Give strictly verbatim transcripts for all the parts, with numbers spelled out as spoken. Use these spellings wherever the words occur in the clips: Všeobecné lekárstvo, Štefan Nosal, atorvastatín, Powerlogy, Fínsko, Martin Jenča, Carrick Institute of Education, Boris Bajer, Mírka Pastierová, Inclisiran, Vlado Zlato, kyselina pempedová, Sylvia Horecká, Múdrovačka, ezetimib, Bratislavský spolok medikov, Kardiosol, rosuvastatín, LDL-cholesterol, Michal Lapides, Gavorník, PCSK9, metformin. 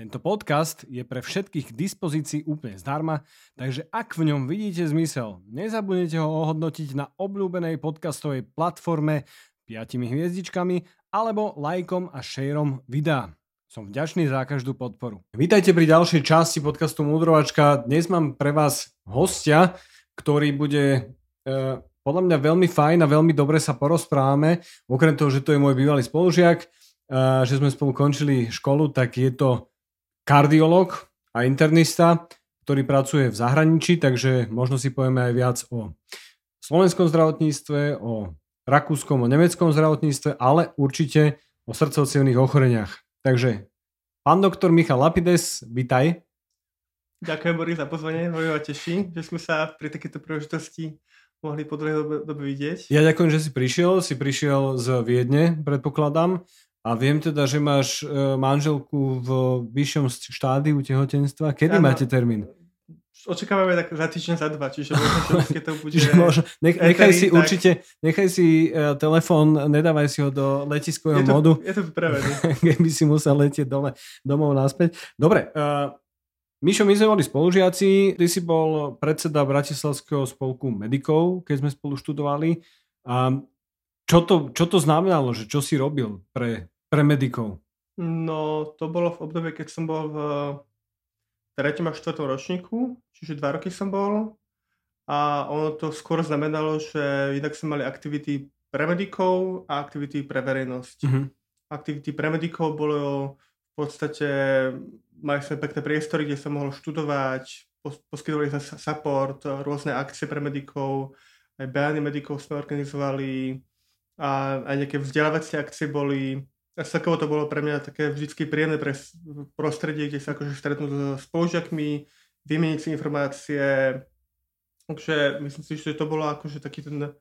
Tento podcast je pre všetkých k dispozícii úplne zdarma, takže ak v ňom vidíte zmysel, nezabudnite ho ohodnotiť na obľúbenej podcastovej platforme piatimi hviezdičkami alebo lajkom a šejrom videa. Som vďačný za každú podporu. Vítajte pri ďalšej časti podcastu Múdrovačka. Dnes mám pre vás hostia, ktorý bude eh, podľa mňa veľmi fajn a veľmi dobre sa porozprávame. Okrem toho, že to je môj bývalý spolužiak, eh, že sme spolu končili školu, tak je to kardiológ a internista, ktorý pracuje v zahraničí, takže možno si povieme aj viac o slovenskom zdravotníctve, o rakúskom, o nemeckom zdravotníctve, ale určite o srdcovcievnych ochoreniach. Takže pán doktor Michal Lapides, vitaj. Ďakujem, Boris, za pozvanie. Veľmi ma teší, že sme sa pri takéto príležitosti mohli po dlhej dobe vidieť. Ja ďakujem, že si prišiel. Si prišiel z Viedne, predpokladám. A viem teda, že máš manželku v vyššom štádiu tehotenstva. Kedy ano, máte termín? Očakávame tak za týždeň, za dva, čiže možno, keď to bude... Možno, nech, nechaj si tak... určite, nechaj si uh, telefón, nedávaj si ho do letiskového modu. Je to prevené. Keby si musel letieť dole, domov naspäť. Dobre, uh, Mišo, my sme boli spolužiaci. Ty si bol predseda Bratislavského spolku medikov, keď sme spolu študovali. A um, Čo to, čo to znamenalo, že čo si robil pre, pre medikov? No, to bolo v období, keď som bol v treťom a štvrtom ročníku, čiže dva roky som bol. A ono to skôr znamenalo, že inak sme mali aktivity pre medikov a aktivity pre verejnosť. Mm-hmm. Aktivity pre medikov bolo v podstate, mali sme pekné priestory, kde som mohol študovať, poskytovali sme support, rôzne akcie pre medikov, aj beány medikov sme organizovali, a aj nejaké vzdelávacie akcie boli. A celkovo to bolo pre mňa také vždycky príjemné pre prostredie, kde sa akože stretnúť so spolužiakmi, vymeniť si informácie. Takže myslím si, že to bolo akože taký ten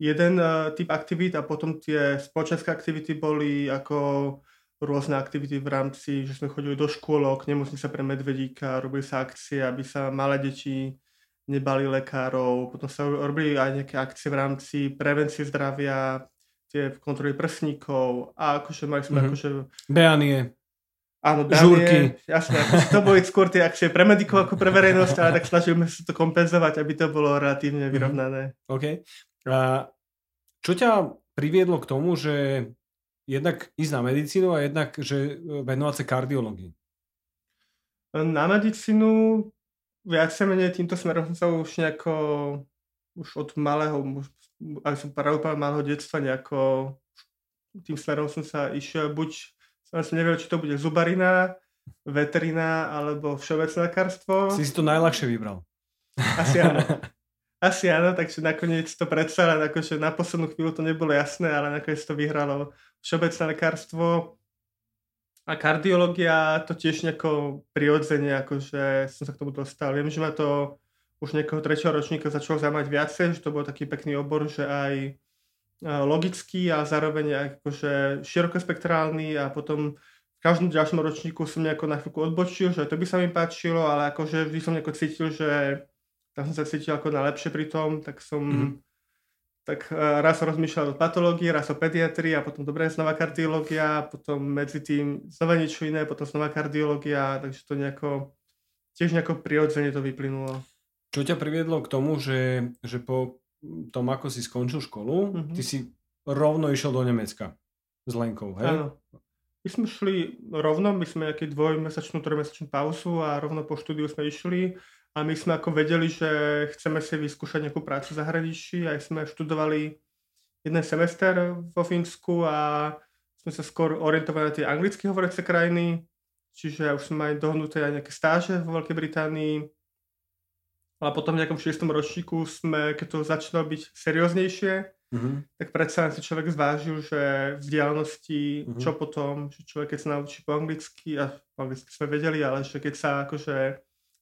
jeden typ aktivít a potom tie spoločenské aktivity boli ako rôzne aktivity v rámci, že sme chodili do škôlok, nemocnice pre medvedíka, robili sa akcie, aby sa malé deti nebali lekárov, potom sa robili aj nejaké akcie v rámci prevencie zdravia, tie kontroly prsníkov a akože mali sme mm-hmm. akože... Beánie. Áno, beánie. Žúrky. Jasné, akože to boli skôr tie akcie pre medikov ako pre verejnosť, ale tak snažíme sa to kompenzovať, aby to bolo relatívne vyrovnané. OK. A čo ťa priviedlo k tomu, že jednak ísť na medicínu a jednak, že venovať sa kardiológii? Na medicínu... Viac sa menej týmto smerom som sa už nejako, už od malého, už, aj som pravdepodobne malého detstva nejako, tým smerom som sa išiel, buď som nevedel, či to bude zubarina, veterina, alebo všeobecné lekárstvo. Si si to najľahšie vybral. Asi áno. Asi áno, takže nakoniec to predsa, len akože na poslednú chvíľu to nebolo jasné, ale nakoniec to vyhralo všeobecné lekárstvo. A kardiológia, to tiež nejako prirodzene, akože som sa k tomu dostal. Viem, že ma to už nejakého tretieho ročníka začalo zaujímať viacej, že to bol taký pekný obor, že aj logický a zároveň akože širokospektrálny a potom v každom ďalšom ročníku som nejako na chvíľku odbočil, že to by sa mi páčilo, ale akože vždy som nejako cítil, že tam som sa cítil ako najlepšie pri tom, tak som... Mm-hmm. Tak raz som rozmýšľal o patológii, raz o pediatrii a potom dobre znova kardiológia, potom medzi tým znova niečo iné, potom znova kardiológia, takže to nejako, tiež nejako prirodzene to vyplynulo. Čo ťa priviedlo k tomu, že, že po tom, ako si skončil školu, mm-hmm. ty si rovno išiel do Nemecka s Lenkou, hej? Áno. My sme šli rovno, my sme nejakú dvojmesačnú, trojmesačnú pauzu a rovno po štúdiu sme išli. A my sme ako vedeli, že chceme si vyskúšať nejakú prácu v zahraničí. Aj sme študovali jeden semester vo Fínsku a sme sa skôr orientovali na tie anglicky hovoriace krajiny. Čiže už sme aj dohodnuté aj nejaké stáže vo Veľkej Británii. Ale potom v nejakom šiestom ročníku sme, keď to začalo byť serióznejšie, mm-hmm. tak predsa si človek zvážil, že vzdialenosti, mm-hmm. čo potom, že človek keď sa naučí po anglicky, a po anglicky sme vedeli, ale že keď sa akože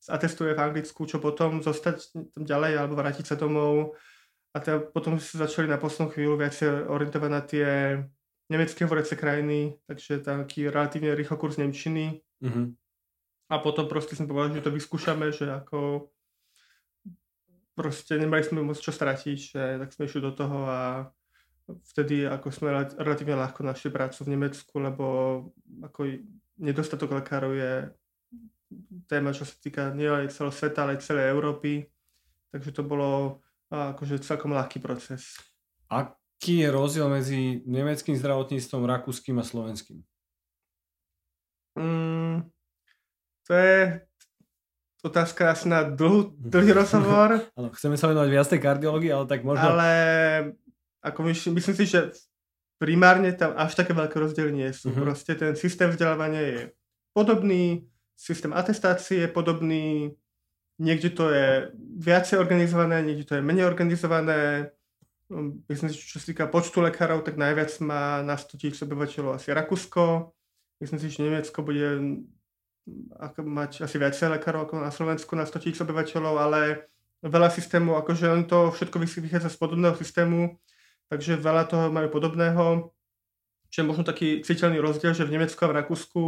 atestuje v Anglicku, čo potom zostať tam ďalej alebo vrátiť sa domov. A teda potom sa začali na poslednú chvíľu viac orientovať na tie nemecké hovoriace krajiny, takže taký relatívne rýchlo kurz nemčiny. Uh-huh. A potom proste sme povedali, že to vyskúšame, že ako proste nemali sme moc čo stratiť, že tak sme išli do toho a vtedy ako sme relatívne ľahko našli prácu v Nemecku, lebo ako nedostatok lekárov je téma, čo sa týka nielen celého sveta, ale aj celej Európy. Takže to bolo akože celkom ľahký proces. Aký je rozdiel medzi nemeckým zdravotníctvom, rakúskym a slovenským? Mm, to je otázka asi na dlhú, dlhý rozhovor. Áno, chceme sa venovať viac tej kardiológii, ale tak možno... Ale ako myslím, myslím si, že primárne tam až také veľké rozdiely nie sú. Uh-huh. Proste ten systém vzdelávania je podobný, systém atestácie je podobný, niekde to je viacej organizované, niekde to je menej organizované. Myslím si, čo sa týka počtu lekárov, tak najviac má na sto tisíc obyvateľov asi Rakúsko. Myslím si, že Nemecko bude mať asi viacej lekárov ako na Slovensku na sto tisíc obyvateľov, ale veľa systémov, akože len to všetko vychádza z podobného systému, takže veľa toho majú podobného. Čiže možno taký citeľný rozdiel, že v Nemecku a v Rakúsku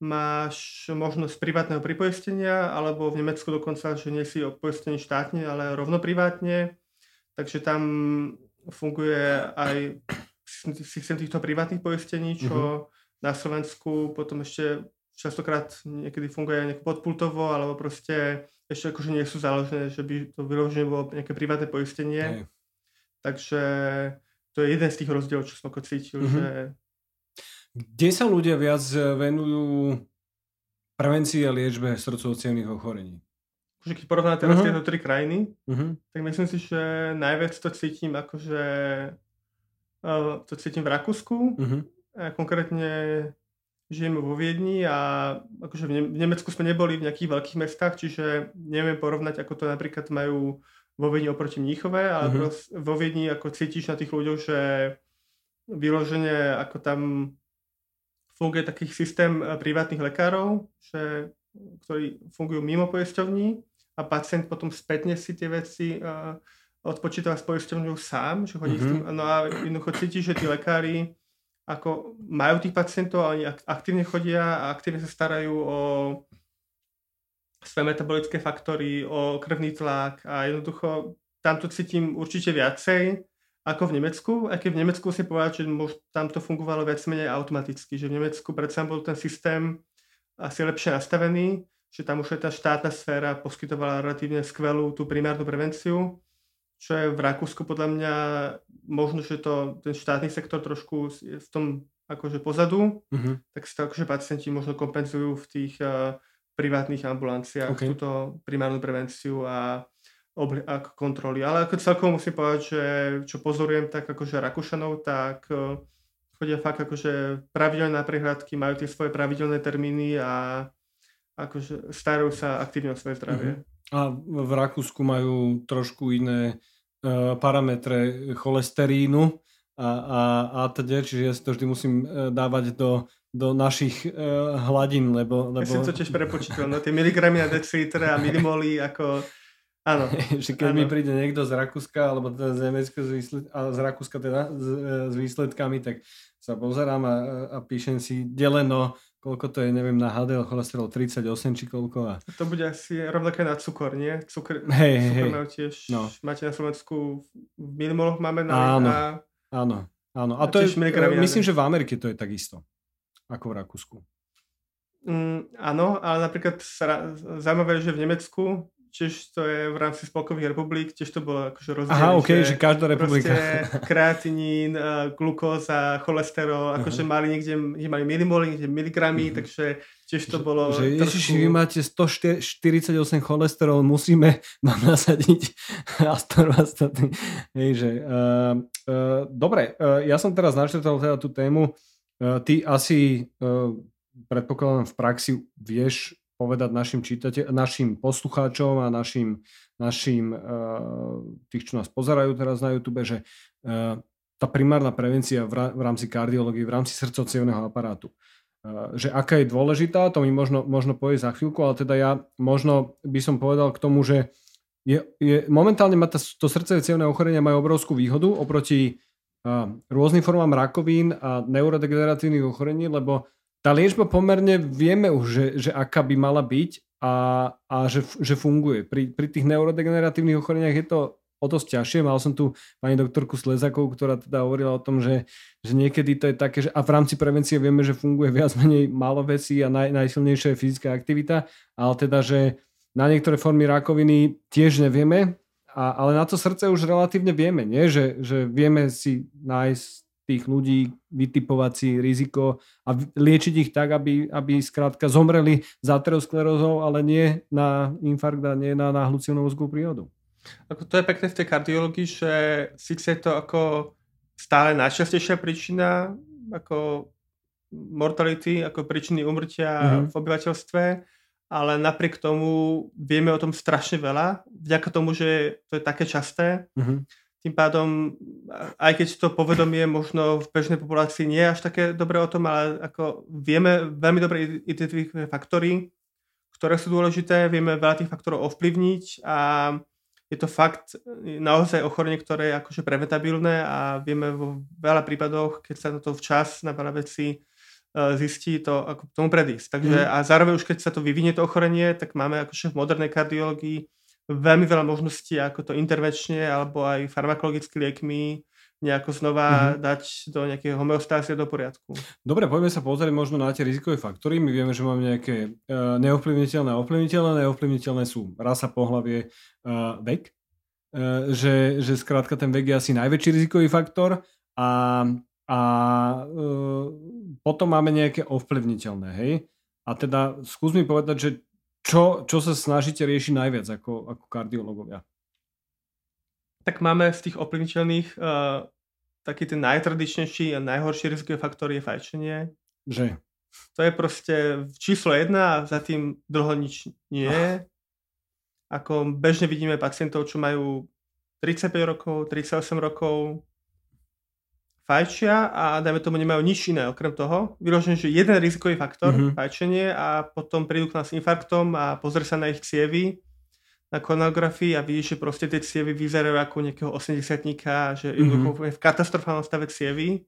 máš možnosť privátneho pripoistenia, alebo v Nemecku dokonca, že nie si poistený štátne, ale rovno privátne. Takže tam funguje aj systém týchto privátnych poistení, čo mm-hmm. na Slovensku potom ešte častokrát niekedy funguje aj nejak podpultovo, alebo proste ešte akože nie sú založené, že by to vyložené bolo nejaké privátne poistenie. Aj. Takže to je jeden z tých rozdielov, čo som ako cítil, mm-hmm. že... Kde sa ľudia viac venujú prevencii a liečbe srdcovo-cievnych ochorení? Keď porovnám teraz uh-huh. tieto tri krajiny, uh-huh. tak myslím si, že najviac to cítim akože uh, to cítim v Rakúsku. Uh-huh. A konkrétne žijeme vo Viedni a akože v, ne- v Nemecku sme neboli v nejakých veľkých mestách, čiže neviem porovnať, ako to napríklad majú vo Viedni oproti Mníchove, ale uh-huh. prost, vo Viedni ako cítiš na tých ľuďoch, že vyloženie ako tam funguje taký systém privátnych lekárov, že, ktorí fungujú mimo poisťovní a pacient potom spätne si tie veci uh, odpočítava s poisťovňou sám, že chodí mm-hmm. s tým, no a jednoducho cíti, že tí lekári ako majú tých pacientov a oni ak- aktívne chodia a aktívne sa starajú o svoje metabolické faktory, o krvný tlak a jednoducho tamto cítim určite viacej ako v Nemecku, aj keď v Nemecku si povedať, že tam to fungovalo viac menej automaticky, že v Nemecku predsa bol ten systém asi lepšie nastavený, že tam už aj tá štátna sféra poskytovala relatívne skvelú tú primárnu prevenciu, čo je v Rakúsku podľa mňa možno, že to ten štátny sektor trošku je v tom akože pozadu, mm-hmm. tak si to akože pacienti možno kompenzujú v tých uh, privátnych ambulanciách okay. túto primárnu prevenciu a Obli- ako kontroly. Ale ako celkom musím povedať, že čo pozorujem tak akože Rakúšanov, tak uh, chodia fakt akože pravidelné na prehľadky, majú tie svoje pravidelné termíny a akože starajú sa aktívne o svoje zdravie. Uh-huh. A v Rakúsku majú trošku iné uh, parametre cholesterínu a, a, a teda, čiže ja si to vždy musím uh, dávať do do našich e, hladín, lebo... lebo... Ja som to tiež prepočítal, no tie miligramy na decilitra a milimoly ako... Áno. Keď ano. Mi príde niekto z Rakúska alebo teda z Nemecka z, výsled... z Rakúska teda z, s výsledkami, tak sa pozerám a, a píšem si deleno, koľko to je, neviem, na há dé el cholesterol tridsaťosem či koľko. A... To bude asi rovnaké na cukor, nie? Cukr, hey, cukr hey. Majú tiež, no. Máte na Slovensku v milimoloch máme na... Áno, a... áno, áno. A, a to je, myslím, že v Amerike to je takisto. Ako v Rakúsku. Mm, áno, ale napríklad ra- zaujímavé, že v Nemecku, tiež to je v rámci spolkových republik, tiež to bolo akože rozdelené. Aha, okej, okay, že, že každá republika. Proste kreatinín, glukóza, cholesterol, uh-huh. akože mali niekde, niekde mali milimoly, niekde miligramy, uh-huh. takže tiež to že, bolo... Že trošku... Ježiši, vy máte stoštyridsaťosem cholesterol, musíme vám nasadiť astorvastatín. Hej, že... Uh, uh, dobre, uh, ja som teraz načrtal teda tú tému. Ty asi, predpokladám, v praxi vieš povedať našim čitateľom, našim poslucháčom a našim, našim tých, čo nás pozerajú teraz na YouTube, že tá primárna prevencia v rámci kardiológie, v rámci srdcocievneho aparátu že aká je dôležitá, to mi možno, možno povie za chvíľku, ale teda ja možno by som povedal k tomu, že je, je, momentálne má tá, to srdcové cievne ochorenia majú obrovskú výhodu oproti uh, rôznym formám rakovín a neurodegeneratívnych ochorení, lebo tá liečba pomerne vieme už, že, že aká by mala byť a, a že, že funguje. Pri, pri tých neurodegeneratívnych ochoreniach je to o dosť ťažšie. Mal som tu pani doktorku Slezakovú, ktorá teda hovorila o tom, že, že niekedy to je také, že a v rámci prevencie vieme, že funguje viac menej málo vecí a naj, najsilnejšia je fyzická aktivita, ale teda, že na niektoré formy rakoviny tiež nevieme, a, ale na to srdce už relatívne vieme, nie? Že, že vieme si nájsť tých ľudí, vytipovať si riziko a liečiť ich tak, aby, aby skrátka zomreli s aterosklerózou, ale nie na infarkt a nie na náhlu cievnovú príhodu. Ako to je pekné v tej kardiológii, že síce je to ako stále najčastejšia príčina ako mortality, ako príčiny umrtia mm-hmm. v obyvateľstve, ale napriek tomu vieme o tom strašne veľa, vďaka tomu, že to je také časté. Mm-hmm. Tým pádom, aj keď to povedomie možno v bežnej populácii nie je až také dobre o tom, ale ako vieme veľmi dobre identifikovať faktory, ktoré sú dôležité, vieme veľa tých faktorov ovplyvniť a je to fakt naozaj ochorenie, ktoré je akože preventabilné a vieme vo veľa prípadoch, keď sa na to včas na veľa vecí zistí, to ako tomu predísť. Takže, mm. a zároveň už keď sa to vyvinie to ochorenie, tak máme akože v modernej kardiológii veľmi veľa možností, ako to intervenčne alebo aj farmakologicky liekmi nejako znova mm-hmm. dať do nejakého homeostázie do poriadku. Dobre, poďme sa pozrieť možno na tie rizikové faktory. My vieme, že máme nejaké uh, neovplyvniteľné a ovplyvniteľné. Neovplyvniteľné sú rasa, pohlavie, uh, vek. Uh, že, že skrátka ten vek je asi najväčší rizikový faktor a, a uh, potom máme nejaké ovplyvniteľné. Hej? A teda skús mi povedať, že Čo, čo sa snažíte riešiť najviac ako, ako kardiológovia? Tak máme z tých ovplyvniteľných uh, taký ten najtradičnejší a najhorší rizikový faktor je fajčenie. Že? To je proste číslo jedna a za tým dlho nič nie je. Ako bežne vidíme pacientov, čo majú tridsaťpäť rokov, tridsaťosem rokov, fajčia a dajme tomu nemajú nič iné okrem toho. Vyložené, že jeden rizikový faktor, mm-hmm. fajčenie a potom prídu k nás s infarktom a pozrie sa na ich cievy na koronografii a vidíš, že proste tie cievy vyzerajú ako nejakého osemdesiatnika, že mm-hmm. v katastrofálnom stave cievy.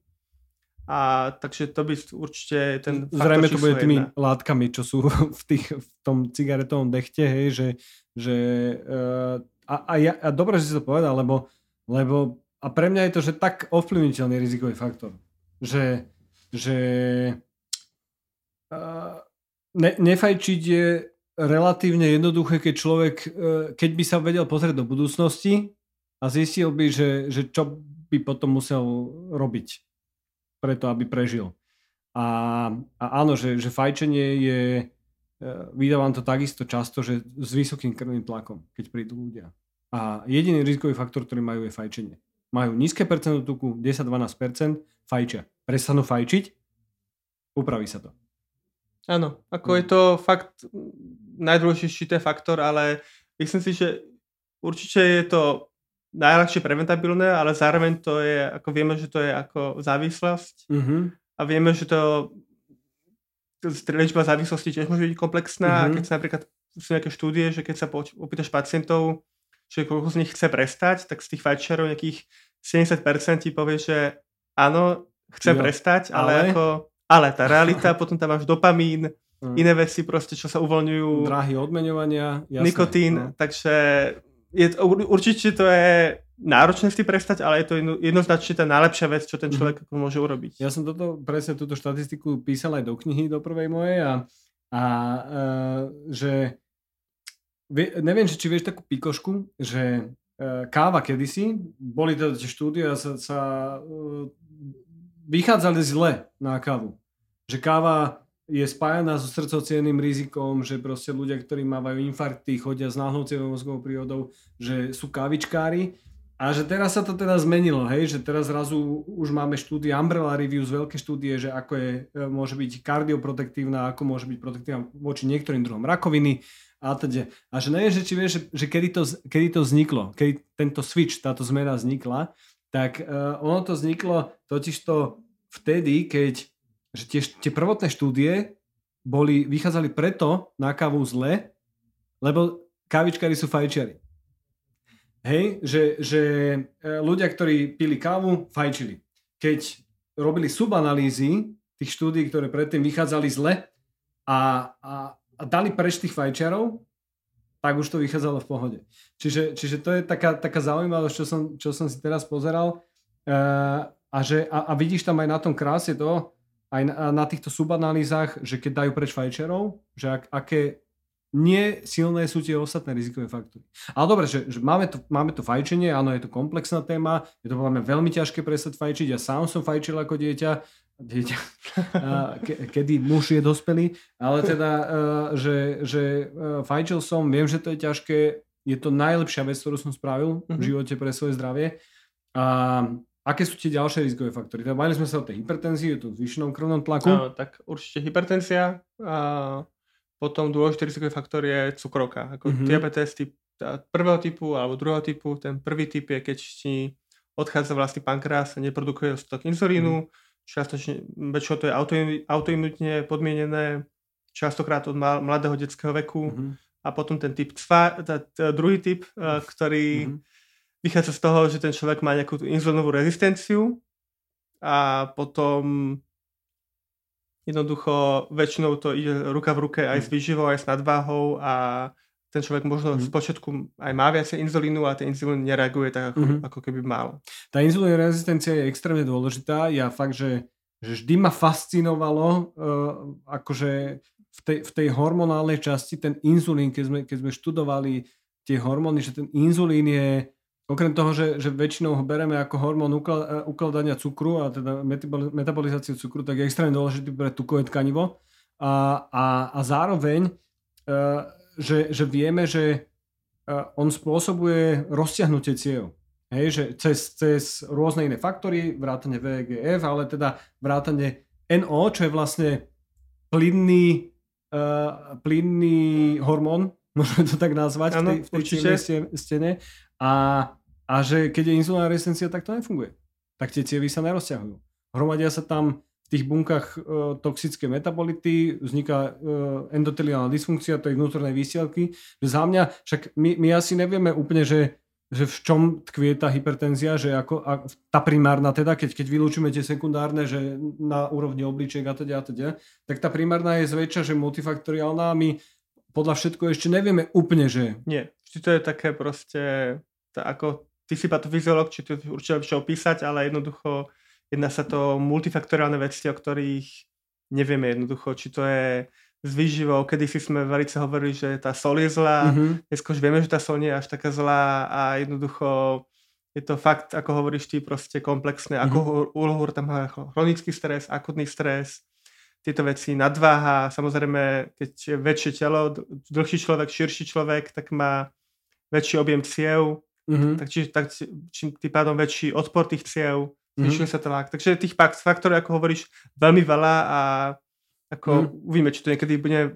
A takže to by určite ten faktor zrejme to bude tými jedna. Látkami, čo sú v, tých, v tom cigaretovom dechte, hej, že, že a, a, ja, a dobre, že si to povedal, lebo, lebo a pre mňa je to, že tak ovplyvniteľný rizikový faktor, že, že ne, nefajčiť je relatívne jednoduché, keď človek, keď by sa vedel pozrieť do budúcnosti a zistil by, že, že čo by potom musel robiť preto, aby prežil. A, a áno, že, že fajčenie je, vydávam to takisto často, že s vysokým krvným tlakom, keď prídu ľudia. A jediný rizikový faktor, ktorý majú, je fajčenie. Majú nízke percento tuku, desať až dvanásť percent, fajčia. Prestanú fajčiť, upraví sa to. Áno, ako mm. je to fakt najdôležitejší ten faktor, ale myslím si, že určite je to najľahšie preventabilné, ale zároveň to je, ako vieme, že to je ako závislosť mm-hmm. a vieme, že to liečba závislosti tiež môže byť komplexná. Mm-hmm. Keď sa napríklad sú nejaké štúdie, že keď sa opýtaš pacientov, že koľko z nich chce prestať, tak z tých fajčerov nejakých sedemdesiat percent ti povie, že áno, chce jo, prestať, ale, ale ako, ale tá realita, potom tam máš dopamín, mm. iné veci proste, čo sa uvoľňujú. Dráhy odmeňovania, jasné, nikotín, no. Takže je to, určite to je náročné si prestať, ale je to jedno, jednoznačne tá najlepšia vec, čo ten človek mm. môže urobiť. Ja som toto, presne túto štatistiku písal aj do knihy, do prvej mojej a, a e, že neviem, či vieš takú pikošku, že káva kedysi, boli teda tie štúdie a sa, sa vychádzali zle na kávu. Že káva je spájaná so srdcovcievnym rizikom, že proste ľudia, ktorí mávajú infarkty, chodia s náhlou cievnou mozgovou príhodou, že sú kávičkári. A že teraz sa to teda zmenilo, hej, že teraz zrazu už máme štúdie, umbrella reviews, veľké štúdie, že ako je, môže byť kardioprotektívna, ako môže byť protektívna voči niektorým druhom rakoviny. A, teda. A že neviem, že či vieš, že, že kedy, to, kedy to vzniklo, kedy tento switch, táto zmena vznikla, tak uh, ono to vzniklo totižto vtedy, keď že tie, tie prvotné štúdie boli, vychádzali preto na kávu zle, lebo kávičkári sú fajčiari. Hej, že, že ľudia, ktorí pili kávu, fajčili. Keď robili subanalýzy tých štúdií, ktoré predtým vychádzali zle a, a, a dali preč tých fajčiarov, tak už to vychádzalo v pohode. Čiže, čiže to je taká, taká zaujímavosť, čo som, čo som si teraz pozeral. E, a, že, a, a vidíš tam aj na tom kráse to, aj na, na týchto subanalýzach, že keď dajú preč fajčerov, že ak, aké nesilné sú tie ostatné rizikové faktory. Ale dobre, že, že máme, to, máme to fajčenie, áno, je to komplexná téma, je to podľa mňa veľmi ťažké prestať fajčiť, ja sám som fajčil ako dieťa, dieťa ke, kedy muž je dospelý, ale teda, že, že fajčil som, viem, že to je ťažké, je to najlepšia vec, ktorú som spravil v živote pre svoje zdravie. A aké sú tie ďalšie rizikové faktory? Teda bavili sme sa o tej hypertenzii, o tom zvýšenom krvnom tlaku. No, tak určite hypertenzia a potom dôležitý rizikový faktor je cukrovka. Ako mm-hmm. diabetes typ, prvého typu alebo druhého typu. Ten prvý typ je, keď ti odchádza vlastný pankreas a neprodukuje dostatok inzulínu. Mm-hmm. Častočne, väčšinou to je autoimunitne podmienené, častokrát od mladého detského veku. Mm-hmm. A potom ten typ dva, druhý typ, ktorý mm-hmm. vychádza z toho, že ten človek má nejakú inzulínovú rezistenciu a potom jednoducho väčšinou to ide ruka v ruke aj s výživou, aj s nadváhou a ten človek možno mm. zpočiatku aj má viacej inzulínu a ten inzulín nereaguje tak, ako, mm. ako keby mal. Tá inzulínová rezistencia je extrémne dôležitá. Ja fakt, že, že vždy ma fascinovalo uh, akože v tej, v tej hormonálnej časti ten inzulín, keď sme, keď sme študovali tie hormóny, že ten inzulín je okrem toho, že, že väčšinou ho bereme ako hormón ukladania cukru a teda metabolizáciu cukru, tak je extrémne dôležitý pre tukové tkanivo. A, a, a zároveň, že, že vieme, že on spôsobuje rozťahnutie ciev. Hej, že cez, cez rôzne iné faktory, vrátane V G F, ale teda vrátane N O, čo je vlastne plynný, plynný hormón, môžeme to tak nazvať, ano, v tej, v tej stene. A, a že keď je inzulínová rezistencia, tak to nefunguje. Tak tie cievy sa nerozťahujú. Hromadia sa tam v tých bunkách e, toxické metabolity, vzniká e, endoteliálna dysfunkcia tej vnútornej výsielky. Že za mňa, však my, my asi nevieme úplne, že, že v čom tkvie tá hypertenzia, že ako a tá primárna teda, keď, keď vylúčime tie sekundárne, že na úrovni obličiek a teda, a teda, tak tá primárna je zväčša, že multifaktoriálna, my podľa všetko ešte nevieme úplne, že... Nie, či to je také proste, tá, ako ty si patofyziolog, či to určite lepšie opísať, ale jednoducho jedná sa to multifaktoriálne veci, o ktorých nevieme jednoducho, či to je s výživou, kedysi sme veľmi hovorili, že tá sol je zlá, mm-hmm. dneska už vieme, že tá sol nie je až taká zlá a jednoducho je to fakt, ako hovoríš ty, proste komplexné, mm-hmm. ako úlohu tam má chronický stres, akutný stres, tieto veci, nadváha, samozrejme, keď je väčšie telo, dlhší človek, širší človek, tak má väčší objem ciev, mm-hmm. tak, či, tak či, tým pádom väčší odpor tých ciev, zvyšuje mm-hmm. sa tlak. Takže tých faktorov, ako hovoríš, veľmi veľa a ako mm-hmm. uvidíme, či to niekedy budeme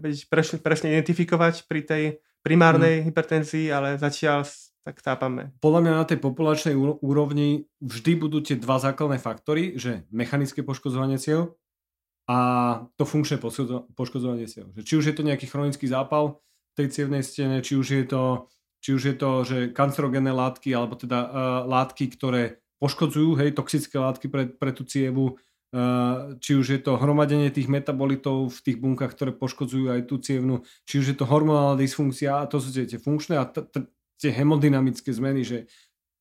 presne identifikovať pri tej primárnej mm-hmm. hypertenzii, ale zatiaľ tak tápame. Podľa mňa na tej populačnej úrovni vždy budú tie dva základné faktory, že mechanické poškodzovanie ciev a to funkčné poškodzovanie ciev. Či už je to nejaký chronický zápal v tej cievnej stene, či už je to, či už je to že kancerogénne látky, alebo teda uh, látky, ktoré poškodzujú, hej, toxické látky pre, pre tú cievu, uh, či už je to hromadenie tých metabolitov v tých bunkách, ktoré poškodzujú aj tú cievnu, či už je to hormonálna dysfunkcia, a to sú tie, tie funkčné a t- t- tie hemodynamické zmeny, že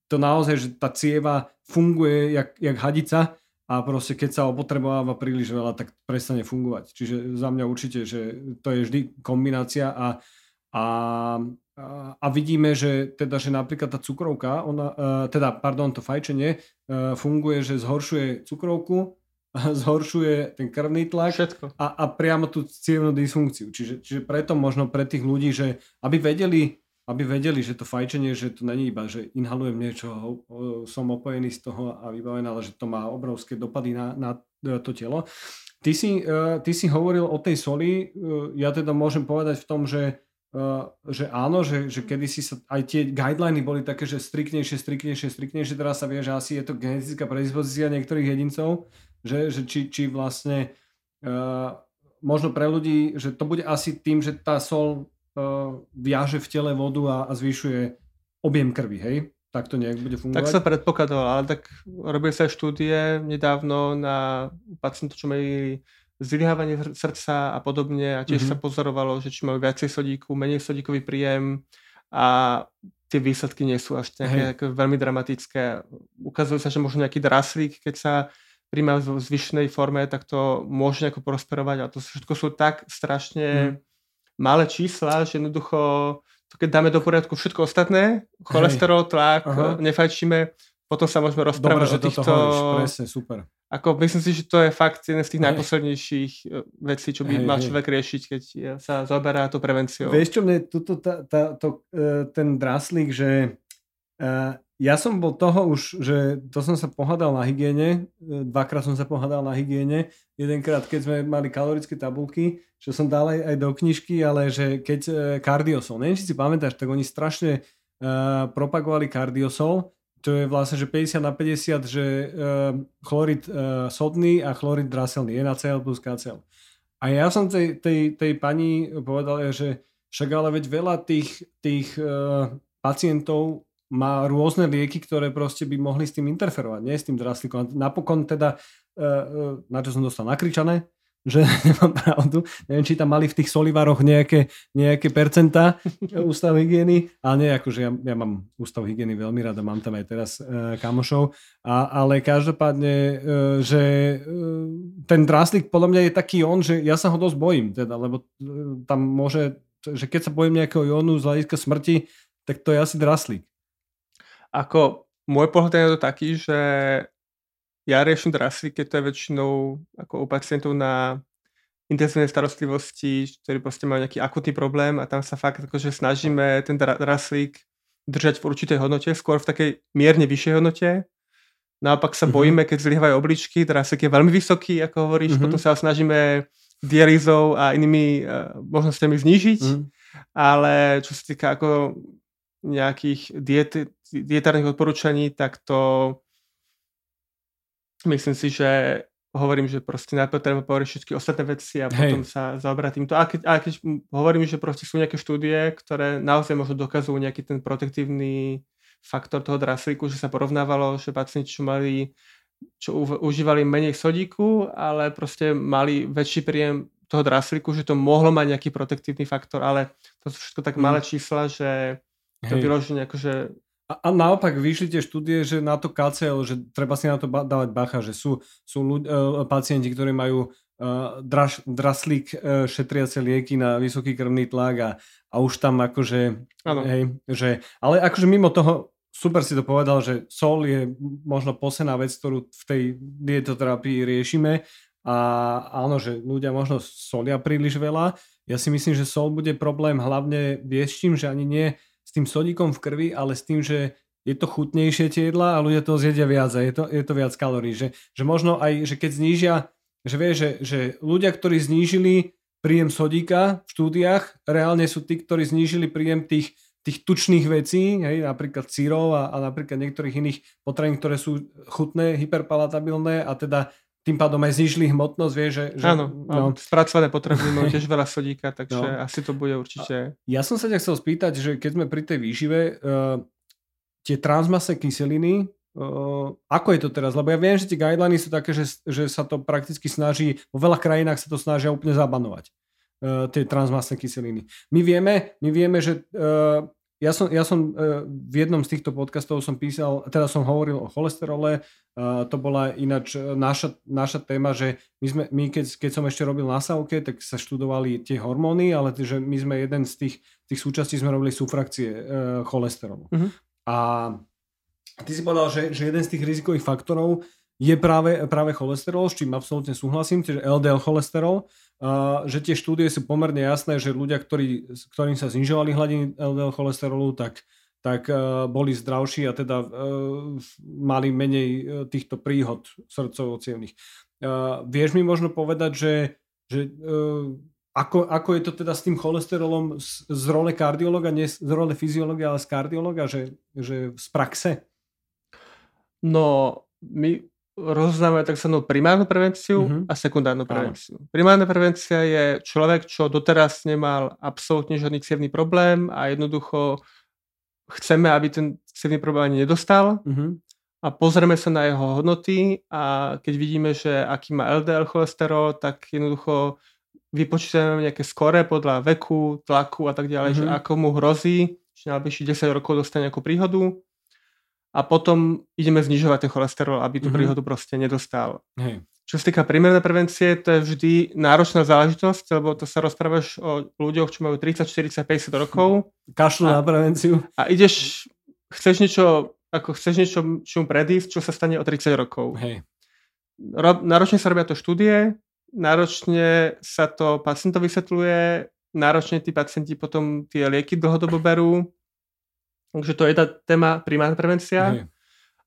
to naozaj, že tá cieva funguje jak, jak hadica, a proste keď sa opotrebováva príliš veľa, tak prestane fungovať. Čiže za mňa určite, že to je vždy kombinácia a, a, a vidíme, že teda, že napríklad tá cukrovka, ona, teda, pardon, to fajčenie funguje, že zhoršuje cukrovku, zhoršuje ten krvný tlak a, a priamo tú cievnu dysfunkciu. Čiže, čiže preto možno pre tých ľudí, že aby vedeli, aby vedeli, že to fajčenie, že to není iba, že inhalujem niečo, som opojený z toho a vybavený, ale že to má obrovské dopady na, na to telo. Ty si, ty si hovoril o tej soli, ja teda môžem povedať v tom, že, že áno, že, že kedysi sa aj tie guideliny boli také, že striktnejšie, striktnejšie, striktnejšie, teraz sa vie, že asi je to genetická predispozícia niektorých jedincov, že, že či, či vlastne uh, možno pre ľudí, že to bude asi tým, že tá sol uh, viaže v tele vodu a, a zvyšuje objem krvi, hej? Tak to nejak bude fungovať? Tak sa predpokladalo, ale tak robili sa štúdie nedávno na pacientov, čo majú zlyhávanie srdca a podobne a tiež mm-hmm. sa pozorovalo, že či majú viacej sodíku, menej sodíkový príjem a tie výsledky nie sú až nejaké hey. veľmi dramatické. Ukazujú sa, že možno nejaký draslík, keď sa príjma v zvyšnej forme, tak to môže nejako prosperovať, ale to všetko sú tak strašne mm. malé čísla, že jednoducho to keď dáme do poriadku všetko ostatné, cholesterol, tlak, Aha. nefajčíme, potom sa môžeme rozprávať o týchto... Presne, super. Ako, myslím si, že to je fakt jeden z tých najposlednejších vecí, čo by hej, mal človek hej. riešiť, keď sa zaoberá to prevenciou. Vieš čo, mne tuto tá, tá, to, ten draslík, že ja som bol toho už, že to som sa pohádal na hygiene, dvakrát som sa pohádal na hygiene, jedenkrát, keď sme mali kalorické tabulky, čo som dal aj, aj do knižky, ale že keď kardiosol, neviem, či si pamätáš, tak oni strašne uh, propagovali kardiosol. To je vlastne, že päťdesiat na päťdesiat, že uh, chlorid uh, sodný a chlorid draselný, NaCl plus KCl. A ja som tej, tej, tej pani povedal, že však ale veď veľa tých, tých uh, pacientov má rôzne lieky, ktoré proste by mohli s tým interferovať, nie s tým draslíkom. Napokon teda, uh, na čo som dostal nakričané, že nemám pravdu. Neviem, či tam mali v tých solivaroch nejaké, nejaké percentá ústav hygieny, ale nie, akože ja, ja mám ústav hygieny veľmi rád a mám tam aj teraz e, kamošov, a, ale každopádne, e, že e, ten draslík podľa mňa je taký on, že ja sa ho dosť bojím, teda, lebo e, tam môže, že keď sa bojím nejakého iónu z hľadiska smrti, tak to je asi draslík. Ako môj pohľad je to taký, že ja riešim draslík, keď to je väčšinou ako u pacientov na intenzívnej starostlivosti, ktorí proste majú nejaký akutný problém a tam sa fakt akože snažíme ten draslík držať v určitej hodnote, skôr v takej mierne vyššej hodnote. Naopak sa uh-huh. bojíme, keď zlyhávajú obličky, draslík je veľmi vysoký, ako hovoríš, uh-huh. potom sa snažíme dialýzou a inými uh, možnostiami znížiť, uh-huh. ale čo sa týka ako nejakých diet, dietárnych odporúčaní, tak to myslím si, že hovorím, že proste najprv treba povedať všetky ostatné veci a potom Hej. sa zaobrať týmto. A keď, a keď hovorím, že proste sú nejaké štúdie, ktoré naozaj možno dokazujú nejaký ten protektívny faktor toho draslíku, že sa porovnávalo, že pacienti, čo mali, čo užívali menej sodíku, ale proste mali väčší príjem toho draslíku, že to mohlo mať nejaký protektívny faktor, ale to sú všetko tak malé hmm. čísla, že to vyloženie akože... A naopak vyšli tie štúdie, že na to ká cé el, že treba si na to ba- dávať bacha, že sú, sú ľud- pacienti, ktorí majú uh, draž, draslík uh, šetriace lieky na vysoký krvný tlak a, a už tam akože... Hej, že, ale akože mimo toho, super si to povedal, že sol je možno posledná vec, ktorú v tej dietoterapii riešime a áno, že ľudia možno solia príliš veľa. Ja si myslím, že sol bude problém hlavne vieš čím, že ani nie... s tým sodíkom v krvi, ale s tým, že je to chutnejšie tie jedlá a ľudia to zjedia viac a je to, je to viac kalórií. Že, že možno aj, že keď znížia, že vie, že, že ľudia, ktorí znížili príjem sodíka v štúdiách, reálne sú tí, ktorí znížili príjem tých, tých tučných vecí, hej, napríklad syrov a, a napríklad niektorých iných potravín, ktoré sú chutné, hyperpalatabilné a teda tým pádom aj znižili hmotnosť, vie, že... že áno, no. Spracované potraviny majú tiež veľa sodíka, takže no. asi to bude určite... Ja som sa ťa chcel spýtať, že keď sme pri tej výžive, uh, tie transmasné kyseliny, uh, ako je to teraz? Lebo ja viem, že tie guideliny sú také, že, že sa to prakticky snaží, vo veľa krajinách sa to snažia úplne zabanovať, uh, tie transmasné kyseliny. My vieme, my vieme, že... Uh, Ja som, ja som v jednom z týchto podcastov som písal, teda som hovoril o cholesterole, to bola ináč naša, naša téma, že my, sme, my keď, keď som ešte robil na SAUKE, tak sa študovali tie hormóny, ale že my sme jeden z tých, tých súčastí sme robili sufrakcie cholesterolu. Mm-hmm. A ty si povedal, že, že jeden z tých rizikových faktorov je práve, práve cholesterol, s čím absolútne súhlasím, čiže el dé el cholesterol. Uh, že tie štúdie sú pomerne jasné, že ľudia, ktorí, ktorým sa znižovali hladiny el dé el cholesterolu, tak, tak uh, boli zdravší a teda uh, mali menej týchto príhod srdcovo-cievnych. Uh, vieš mi možno povedať, že, že uh, ako, ako je to teda s tým cholesterolom z, z role kardiológa, nie z role fyziológia, ale z kardiológa, že, že z praxe? No, my rozoznávame takzvanú primárnu prevenciu mm-hmm. a sekundárnu prevenciu. Áno. Primárna prevencia je človek, čo doteraz nemal absolútne žiadny cievny problém a jednoducho chceme, aby ten cievny problém ani nedostal mm-hmm. a pozrieme sa na jeho hodnoty a keď vidíme, že aký má el dé el cholesterol, tak jednoducho vypočítame nejaké skore podľa veku, tlaku a tak ďalej, mm-hmm. že ako mu hrozí, že najbližších desať rokov dostane nejakú príhodu. A potom ideme znižovať ten cholesterol, aby tú mm-hmm. príhodu proste nedostal. Hej. Čo sa týka primárnej prevencie, to je vždy náročná záležitosť, lebo to sa rozprávaš o ľuďoch, čo majú tridsať, štyridsať, päťdesiat rokov. Kašľú na prevenciu. A ideš, chceš niečo, ako chceš niečo čomu predísť, čo sa stane o tridsať rokov. Hej. Rob, náročne sa robia to štúdie, náročne sa to pacientom vysvetľuje, náročne tí pacienti potom tie lieky dlhodobo berú. Takže to je tá téma primárna prevencia. Hej.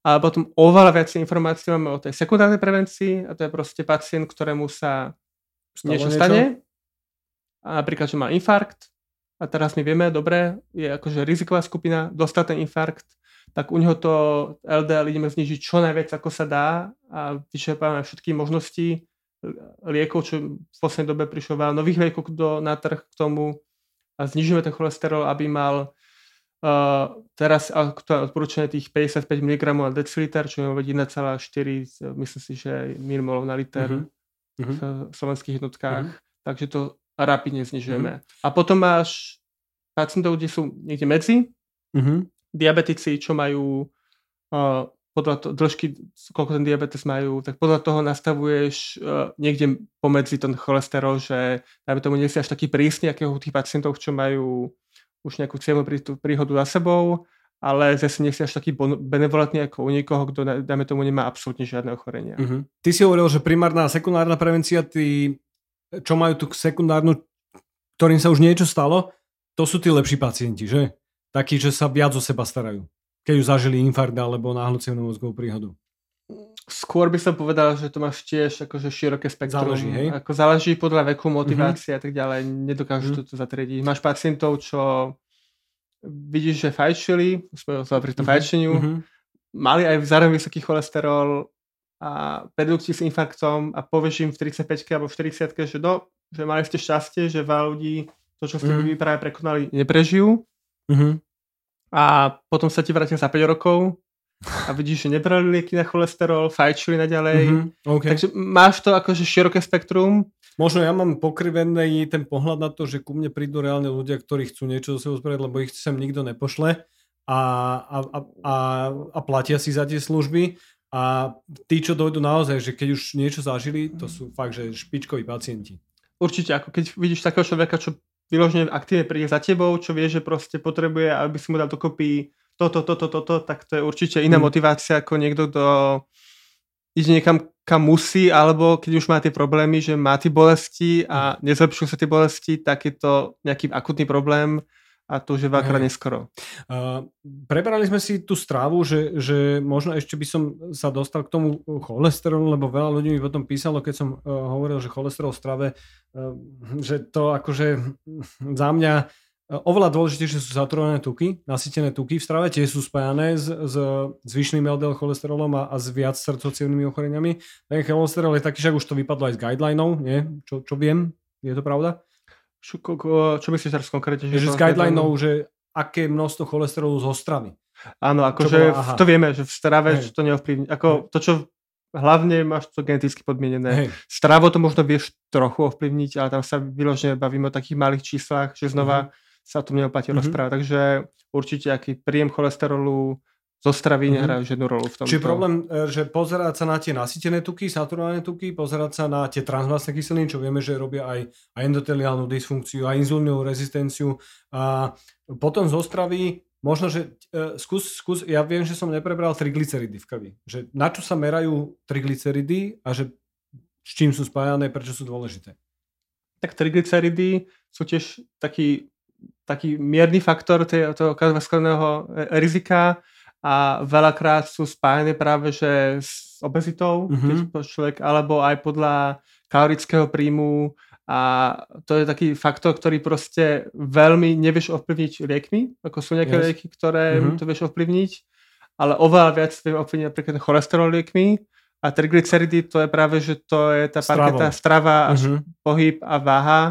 A potom oveľa viac informácií máme o tej sekundárnej prevencii a to je proste pacient, ktorému sa Stalo niečo stane. A napríklad, že má infarkt a teraz my vieme, dobre, je akože riziková skupina, dostal ten infarkt, tak u neho to el dé el ideme znižiť čo najviac, ako sa dá a vyčerpávame všetky možnosti liekov, čo v poslednej dobe prišlo veľa nových liekov na trh k tomu a znižujeme ten cholesterol, aby mal Uh, teraz odporúčanie tých päťdesiatpäť miligramov na deciliter, čo je jeden celá štyri, myslím si, že milimolov na liter uh-huh. v slovenských jednotkách, uh-huh. takže to rapidne znižujeme. Uh-huh. A potom máš pacientov, kde sú niekde medzi, uh-huh. diabetici, čo majú uh, podľa to, dĺžky, koľko ten diabetes majú, tak podľa toho nastavuješ uh, niekde pomedzi ten cholesterol, že dajme tomu nie si až taký prísny, akého tých pacientov, čo majú už nejakú cievnú príhodu za sebou, ale zase nie si až taký benevolentný ako u niekoho, kto, dajme tomu, nemá absolútne žiadne ochorenia. Uh-huh. Ty si hovoril, že primárna a sekundárna prevencia, tí, čo majú tú sekundárnu, ktorým sa už niečo stalo, to sú tí lepší pacienti, že? Takí, že sa viac o seba starajú, keď už zažili infarkt alebo náhlu cievnú mozgovú príhodu. Skôr by som povedal, že to máš tiež akože široké spektrum. Záleží, hej? Ako záleží podľa veku, motivácie mm-hmm. a tak ďalej. Nedokážu mm-hmm. to zatriediť. Máš pacientov, čo vidíš, že fajčili, sme sa pri tom mm-hmm. fajčeniu, mm-hmm. mali aj zároveň vysoký cholesterol a predukci s infarktom a povieš im v tridsaťpäťke alebo v štyridsiatke, že, do, že mali ste šťastie, že veľa ľudí to, čo ste mm-hmm. práve prekonali, neprežijú. Mm-hmm. A potom sa ti vrátia za päť rokov a vidíš, že nebrali lieky na cholesterol, fajčili naďalej. Mm-hmm, okay. Takže máš to akože široké spektrum. Možno ja mám pokrivený ten pohľad na to, že ku mne prídu reálne ľudia, ktorí chcú niečo do seba spraviť, lebo ich sem nikto nepošle a, a, a, a platia si za tie služby. A tí, čo dojdú naozaj, že keď už niečo zažili, to sú fakt, že špičkoví pacienti. Určite, ako keď vidíš takého človeka, čo vyložne aktívne príde za tebou, čo vie, že proste potrebuje, aby si mu dal dokopy toto, toto, toto, tak to je určite iná motivácia ako niekto, kto ide niekam, kam musí, alebo keď už má tie problémy, že má tie bolesti a nezlepšujú sa tie bolesti, tak je to nejaký akutný problém a to už je veľakrát neskoro. Uh, preberali sme si tú strávu, že, že možno ešte by som sa dostal k tomu cholesterolu, lebo veľa ľudí mi potom písalo, keď som uh, hovoril, že cholesterol v strave, uh, že to akože za mňa oveľa dôležitejšie sú saturované tuky, nasýtené tuky v strave, tie sú spájané s, s zvyšným el dé el cholesterolom a, a s viac srdcocievnymi ochoreniami. Ten cholesterol je taký, že už to vypadlo aj z guidelineov, nie? Čo, čo viem, je to pravda? Čo, ko, čo myslíš teraz konkrétne? Že je, že z guidelineov, že aké množstvo cholesterolu z ostravy. Áno, akože to vieme, že v strave hey. to neovplyvní. Ako hey. to, čo hlavne máš to geneticky podmienené. Hey. Stravo to možno vieš trochu ovplyvniť, ale tam sa vyložne bavíme o takých malých číslach, že znova uh-huh. sa o tom neoplatí mm-hmm. rozprávať. Takže určite aký príjem cholesterolu zo stravy mm-hmm. nehrajú žiadnu rolu v tomto. Čiže problém, že pozerať sa na tie nasýtené tuky, saturované tuky, pozerať sa na tie transmastné kyseliny, čo vieme, že robia aj, aj endoteliálnu dysfunkciu, aj inzulínovú rezistenciu. A potom zo stravy, možno, že e, skús, skús, ja viem, že som neprebral triglyceridy v krvi. Že na čo sa merajú triglyceridy a že s čím sú spájané, prečo sú dôležité? Tak triglyceridy sú tiež taký taký mierny faktor toho kardiovaskulárneho rizika a veľakrát sú spájené práve že s obezitou, mm-hmm. keď človek, alebo aj podľa kalorického príjmu a to je taký faktor, ktorý proste veľmi nevieš ovplyvniť liekmi, ako sú nejaké yes. lieky, ktoré mm-hmm. to vieš ovplyvniť, ale oveľa viac viem ovplyvniť napríklad cholesterol liekmi A triglyceridy, to je práve, že to je tá parketa strava, uh-huh. pohyb a váha,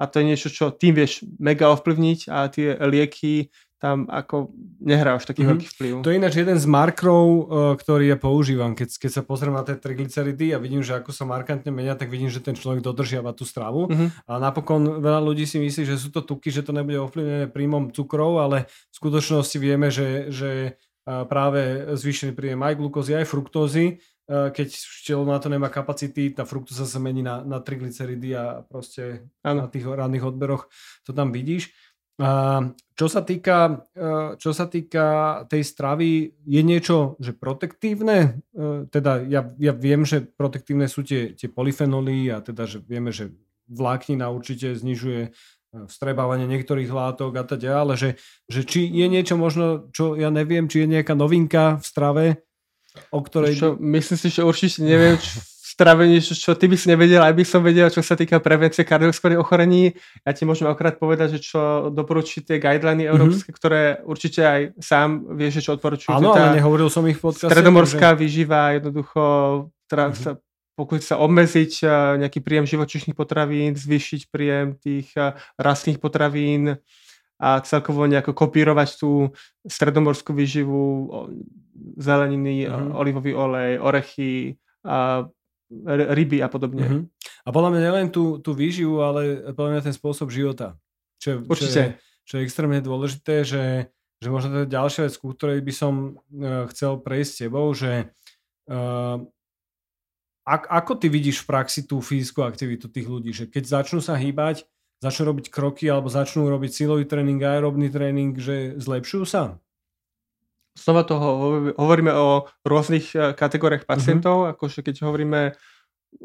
a to je niečo, čo tým vieš mega ovplyvniť, a tie lieky tam ako nehrá už taký mm-hmm. veľký vplyv. To je ináč jeden z markrov, ktorý ja používam. Keď, keď sa pozriem na tie triglyceridy a vidím, že ako sa markantne menia, tak vidím, že ten človek dodržiava tú stravu. Mm-hmm. A napokon veľa ľudí si myslí, že sú to tuky, že to nebude ovplyvnené príjmom cukrov, ale v skutočnosti vieme, že, že práve zvýšený príjem aj glukózy, aj fruktózy, keď telo na to nemá kapacity, tá fruktóza sa mení na, na triglyceridy a proste ano. Na tých ranných odberoch to tam vidíš. A čo sa týka, čo sa týka tej stravy, je niečo, že protektívne? Teda ja, ja viem, že protektívne sú tie, tie polyfenoly, a teda že vieme, že vláknina určite znižuje vstrebávanie niektorých látok a teda, ale že, že či je niečo možno, čo ja neviem, či je nejaká novinka v strave, o ktorej... Čo, myslím si, že určite neviem, čo... stravenie, čo, čo ty by si nevedel, aj by som vedel, čo sa týka prevencie kardiovaskulárnych ochorení. Ja ti môžem akorát povedať, že čo doporučí tie guideliny mm-hmm. európske, ktoré určite aj sám vieš, čo odporučujú. Áno, ale nehovoril som ich v podcaste. Stredomorská takže... výživa, jednoducho tra- mm-hmm. sa, pokúsiť sa obmedziť nejaký príjem živočíšnych potravín, zvýšiť príjem tých rastných potravín a celkovo nejako kopírovať tú stredomorskú výživu, zeleniny, mm-hmm. olivový olej, orechy a ryby a podobne. Uh-huh. A podľa mňa nielen tú, tú výživu, ale podľa mňa ten spôsob života. Čo, čo, je, čo je extrémne dôležité, že, že možno to je ďalšia vec, ku ktorej by som uh, chcel prejsť s tebou, že uh, ak, ako ty vidíš v praxi tú fyzickú aktivitu tých ľudí, že keď začnú sa hýbať, začnú robiť kroky alebo začnú robiť silový tréning, aerobný tréning, že zlepšujú sa? Znova toho hovoríme o rôznych kategóriách pacientov, uh-huh. akože keď hovoríme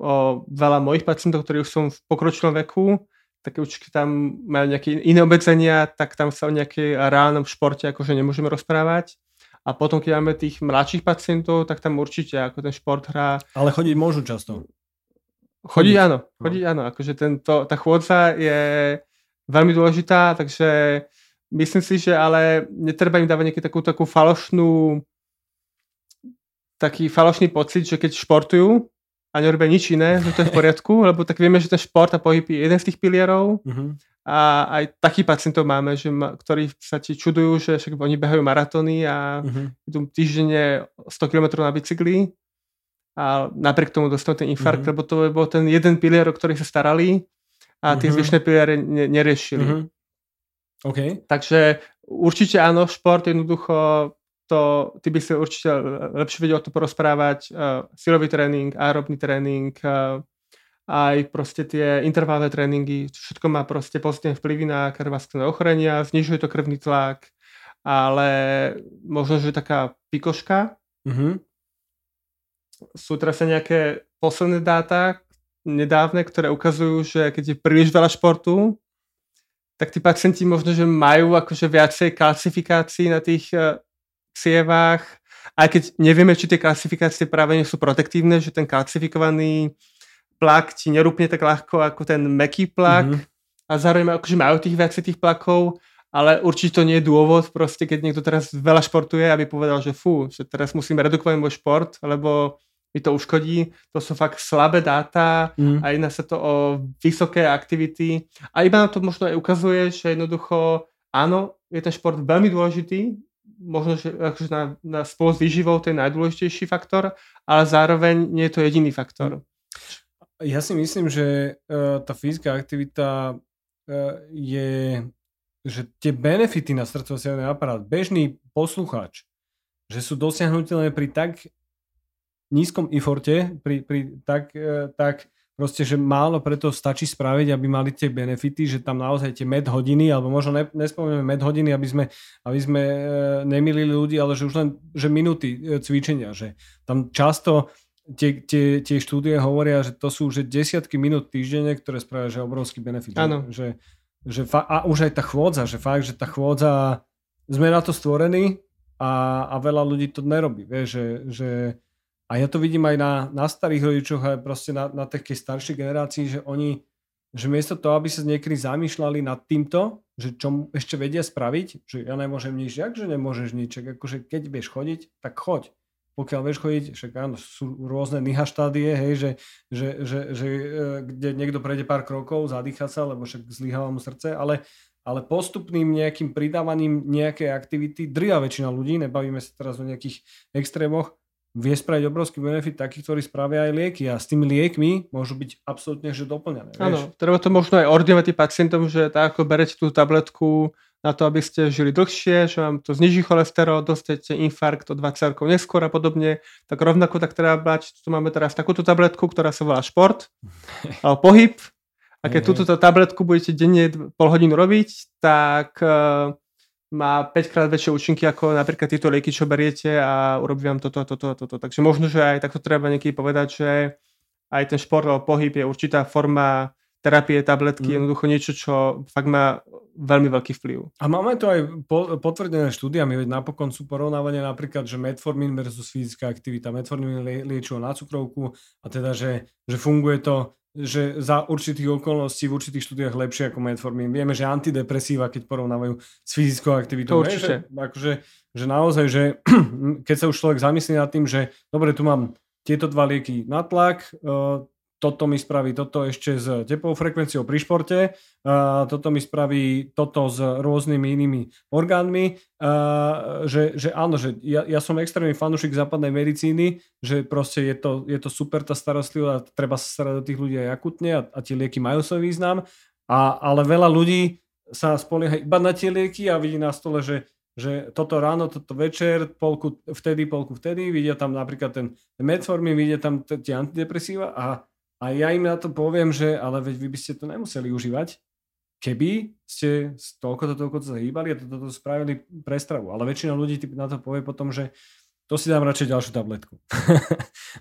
o veľa mojich pacientov, ktorí už som v pokročilom veku, tak už tam majú nejaké iné obmedzenia, tak tam sa o nejakej reálnom športe akože nemôžeme rozprávať. A potom, keď máme tých mladších pacientov, tak tam určite ako ten šport hrá. Ale chodiť môžu často. Chodiť áno, chodiť áno. Akože tento, tá chôdza je veľmi dôležitá, takže... Myslím si, že ale netreba im dávať nejakú takú, takú falošnú taký falošný pocit, že keď športujú a nerobia nič iné, že to je v poriadku, lebo tak vieme, že ten šport a pohyb je jeden z tých pilierov mm-hmm. a aj takých pacientov máme, že ma, ktorí sa ti čudujú, že však oni behajú maratóny a mm-hmm. idú týždenne sto kilometrov na bicykli a napriek tomu dostanú ten infarkt, mm-hmm. lebo to bol ten jeden pilier, o ktorý sa starali a tie mm-hmm. zvyšné piliere ne, neriešili. Mm-hmm. Okay. Takže určite áno, šport jednoducho, to, ty by si určite lepšie vedel o to porozprávať, uh, silový tréning, aerobný tréning, uh, aj proste tie intervalné tréningy, všetko má proste pozitívne vplyvy na kardiovaskulárne ochorenia, znižuje to krvný tlak, ale možno, že taká pikoška. Mm-hmm. Sú teraz nejaké posledné dáta, nedávne, ktoré ukazujú, že keď je príliš veľa športu, tak tí pacienti možno, že majú akože viacej kalcifikácií na tých uh, cievách, aj keď nevieme, či tie kalcifikácie práve nie sú protektívne, že ten kalcifikovaný plak ti nerúpne tak ľahko ako ten mäkký plak mm-hmm. a zároveň akože majú tých viacej tých plakov, ale určite to nie je dôvod, proste keď niekto teraz veľa športuje, aby povedal, že fú, že teraz musím redukovať môj šport, lebo mi to uškodí, to sú fakt slabé dáta mm. a jedná sa to o vysoké aktivity a iba nám to možno aj ukazuje, že jednoducho áno, je ten šport veľmi dôležitý, možno, že akože na, na spolu s výživou to je najdôležitejší faktor, ale zároveň nie je to jediný faktor. Ja si myslím, že uh, tá fyzická aktivita uh, je, že tie benefity na srdcovo-cievny aparát, bežný poslucháč, že sú dosiahnuteľné pri tak nízkom eforte, pri, pri, tak, tak proste, že málo preto stačí spraviť, aby mali tie benefity, že tam naozaj tie med hodiny, alebo možno ne, nespomíname med hodiny, aby sme, aby sme nemýlili ľudí, ale že už len že minúty cvičenia, že tam často tie, tie, tie štúdie hovoria, že to sú že desiatky minút týždenne, ktoré spravia, že obrovský benefit. Že, že fa- a už aj tá chôdza, že fakt, že tá chôdza, sme na to stvorení a, a veľa ľudí to nerobí, vie, že, že a ja to vidím aj na, na starých rodičoch, aj proste na, na tej staršej generácii, že oni, že miesto toho, aby sa niekedy zamýšľali nad týmto, že čo ešte vedia spraviť, že ja nemôžem nič, akže nemôžeš nič, akože keď vieš chodiť, tak choď. V pokiaľ vieš chodiť, však áno, sú rôzne niha štádie, hej, že, že, že, že kde niekto prejde pár krokov, zadýcha sa, lebo však zlyháva mu srdce, ale, ale postupným nejakým pridávaním nejakej aktivity drvivá väčšina ľudí, nebavíme sa teraz o nejakých extrémoch, vie spraviť obrovský benefit takých, ktorí spravia aj lieky a s tými liekmi môžu byť absolútne že doplňané. Áno, treba to možno aj ordinovať pacientom, že tak ako berete tú tabletku na to, aby ste žili dlhšie, že vám to zniží cholesterol, dostanete infarkt o dvadsať rokov neskôr a podobne, tak rovnako tak treba brať, tu máme teraz takúto tabletku, ktorá sa volá šport alebo pohyb a keď túto tabletku budete denne pol hodinu robiť, tak má päťkrát väčšie účinky ako napríklad tieto lieky, čo beriete a urobí vám toto a toto a toto. Takže možno, že aj takto treba niekedy povedať, že aj ten šport alebo pohyb je určitá forma terapie, tabletky, mm. jednoducho niečo, čo fakt má veľmi veľký vplyv. A máme to aj po, potvrdené štúdiami, veď napokon sú porovnávania napríklad, že metformin versus fyzická aktivita. Metformin lie, liečil na cukrovku a teda, že, že funguje to že za určitých okolností v určitých štúdiách lepšie ako metformín. Vieme, že antidepresíva, keď porovnávajú s fyzickou aktivitou. To určite. Že, akože, že naozaj, že keď sa už človek zamyslí nad tým, že dobre, tu mám tieto dva lieky na tlak, toto mi spraví toto ešte s tepovou frekvenciou pri športe, toto mi spraví toto s rôznymi inými orgánmi, že, že áno, že ja, ja som extrémny fanúšik západnej medicíny, že proste je to, je to super tá starostlivosť, treba sa starať do tých ľudí aj akutne a, a tie lieky majú svoj význam, a, ale veľa ľudí sa spolieha iba na tie lieky a vidí na stole, že že toto ráno, toto večer, polku vtedy, polku vtedy, vidia tam napríklad ten metformin, vidia tam tie antidepresíva a A ja im na to poviem, že ale veď vy by ste to nemuseli užívať, keby ste toľko to, toľko to hýbali a toto to spravili pre stravu. Ale väčšina ľudí na to povie potom, že to si dám radšej ďalšiu tabletku.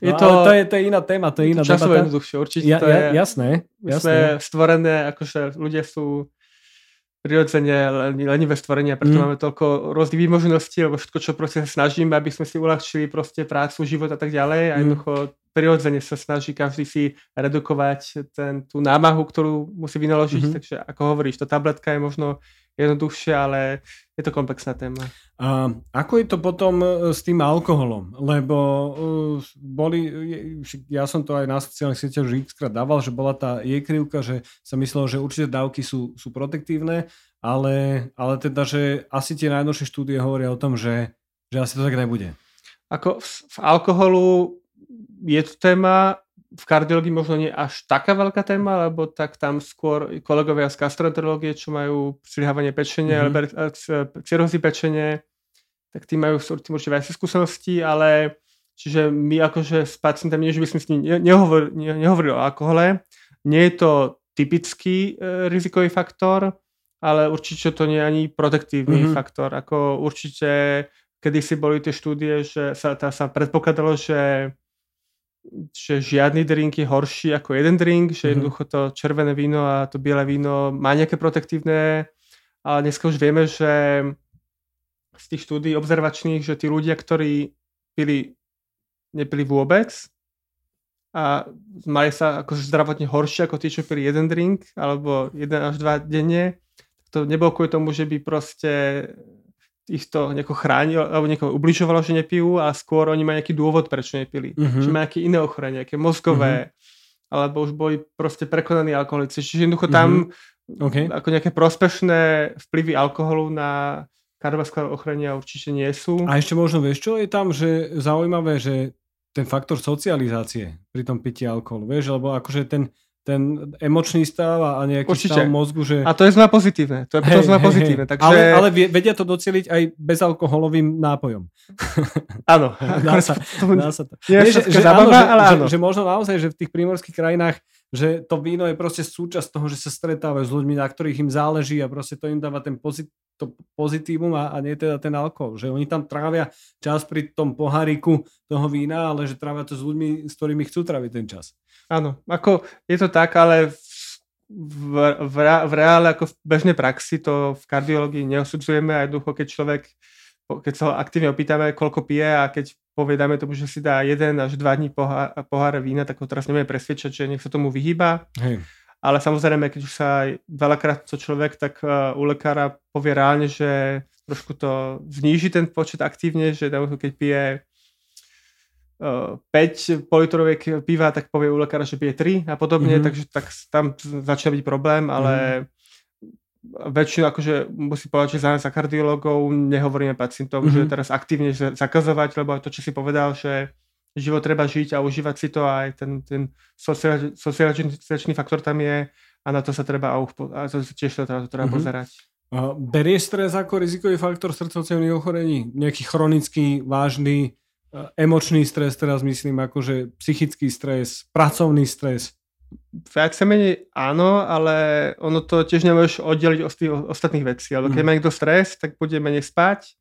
Je no, to, ale to, je, to je iná téma, to je iná debata. Časovo jednoduchšie, určite. Ja, to je, ja, jasné. My jasné. sme stvorené, akože ľudia sú prirodzene lenivé stvorenia, preto mm. máme toľko rôznych možností, lebo všetko, čo proste sa snažíme, aby sme si uľahčili proste prácu, život a tak ďalej a jednoducho prirodzene sa snaží každý si redukovať ten, tú námahu, ktorú musí vynaložiť. Mm-hmm. Takže ako hovoríš, tá tabletka je možno jednoduchšia, ale je to komplexná téma. A ako je to potom s tým alkoholom? Lebo boli, ja som to aj na sociálnych sieťach už x-krát dával, že bola tá jekrivka, že sa myslelo, že určite dávky sú, sú protektívne, ale, ale teda, že asi tie najnovšie štúdie hovoria o tom, že, že asi to tak nebude. Ako v, v alkoholu je to téma, v kardiológii možno nie až taká veľká téma, lebo tak tam skôr kolegovia z gastroenterológie, čo majú zlyhávanie pečene, mm-hmm. cirhózy pečene, tak tí majú tým určite viac skúseností, ale čiže my akože s pacientami, nie že by sme s nimi nehovorili, nehovorili o alkohole, nie je to typický e, rizikový faktor, ale určite to nie je ani protektívny mm-hmm. faktor. Ako určite kedysi boli tie štúdie, že sa, tá, sa predpokladalo, že že žiadny drink je horší ako jeden drink, že jednoducho to červené víno a to biele víno má nejaké protektívne, ale dneska už vieme, že z tých štúdií observačných, že tí ľudia, ktorí pili, nepili vôbec a mali sa akože zdravotne horšie ako tí, čo pili jeden drink alebo jeden až dva denne, to nebolo kvôli tomu, že by proste ich to nejako chránilo, alebo nejako ubližovalo, že nepijú a skôr oni majú nejaký dôvod, prečo nepili. Uh-huh. Že majú nejaké iné ochorenie, nejaké mozgové, uh-huh. alebo už boli proste prekonaní alkoholici. Čiže jednoducho tam uh-huh. okay. ako nejaké prospešné vplyvy alkoholu na kardiovaskulárne ochorenia určite nie sú. A ešte možno vieš, čo je tam že zaujímavé, že ten faktor socializácie pri tom pití alkoholu, vieš, lebo akože ten ten emočný stav a nejaký určite. Stav mozgu. Že... A to je znamená pozitívne. To je hey, znamená hey, pozitívne. Hey. Takže... Ale, ale vedia to docieliť aj bezalkoholovým nápojom. Áno. Dá sa, dá sa to. Nie, že, že, zábava, áno, ale že, áno. Že, že možno naozaj, že v tých primorských krajinách, že to víno je proste súčasť toho, že sa stretávajú s ľuďmi, na ktorých im záleží a proste to im dáva ten pozit, to pozitívum a, a nie teda ten alkohol. Že oni tam trávia čas pri tom poháriku toho vína, ale že trávia to s ľuďmi, s ktorými chcú tráviť ten čas. Áno, ako je to tak, ale v, v, v, v reále, ako v bežnej praxi, to v kardiológii neosudzujeme a jednoducho, keď človek, keď sa ho aktívne opýtame, koľko pije a keď povedáme tomu, že si dá jeden až dva dní pohár, pohár vína, tak ho teraz nevieme presvedčať, že nech sa tomu vyhýba. Hej. Ale samozrejme, keď už sa veľakrát to človek, tak u lekára povie reálne, že trošku to zníži ten počet aktívne, že keď pije päť politoroviek piva, tak povie u lekára, že pije tri a podobne, mm-hmm. takže tak tam začne byť problém, ale mm-hmm. väčšinu, akože musí povedať, že za nás za kardiológov nehovoríme pacientom, mm-hmm. že teraz aktívne zakazovať, lebo to, čo si povedal, že život treba žiť a užívať si to a aj ten, ten socializačný faktor tam je a na to sa treba, a to tiež sa treba, to treba mm-hmm. pozerať. Berie stres ako rizikový faktor srdcovcievnych ochorení? Nejaký chronický, vážny emočný stres, teraz myslím akože psychický stres, pracovný stres. Viac sa menej áno, ale ono to tiež nemôžeš oddeliť od tých ostatných vecí. Alebo keď mm. má niekto stres, tak bude menej spať,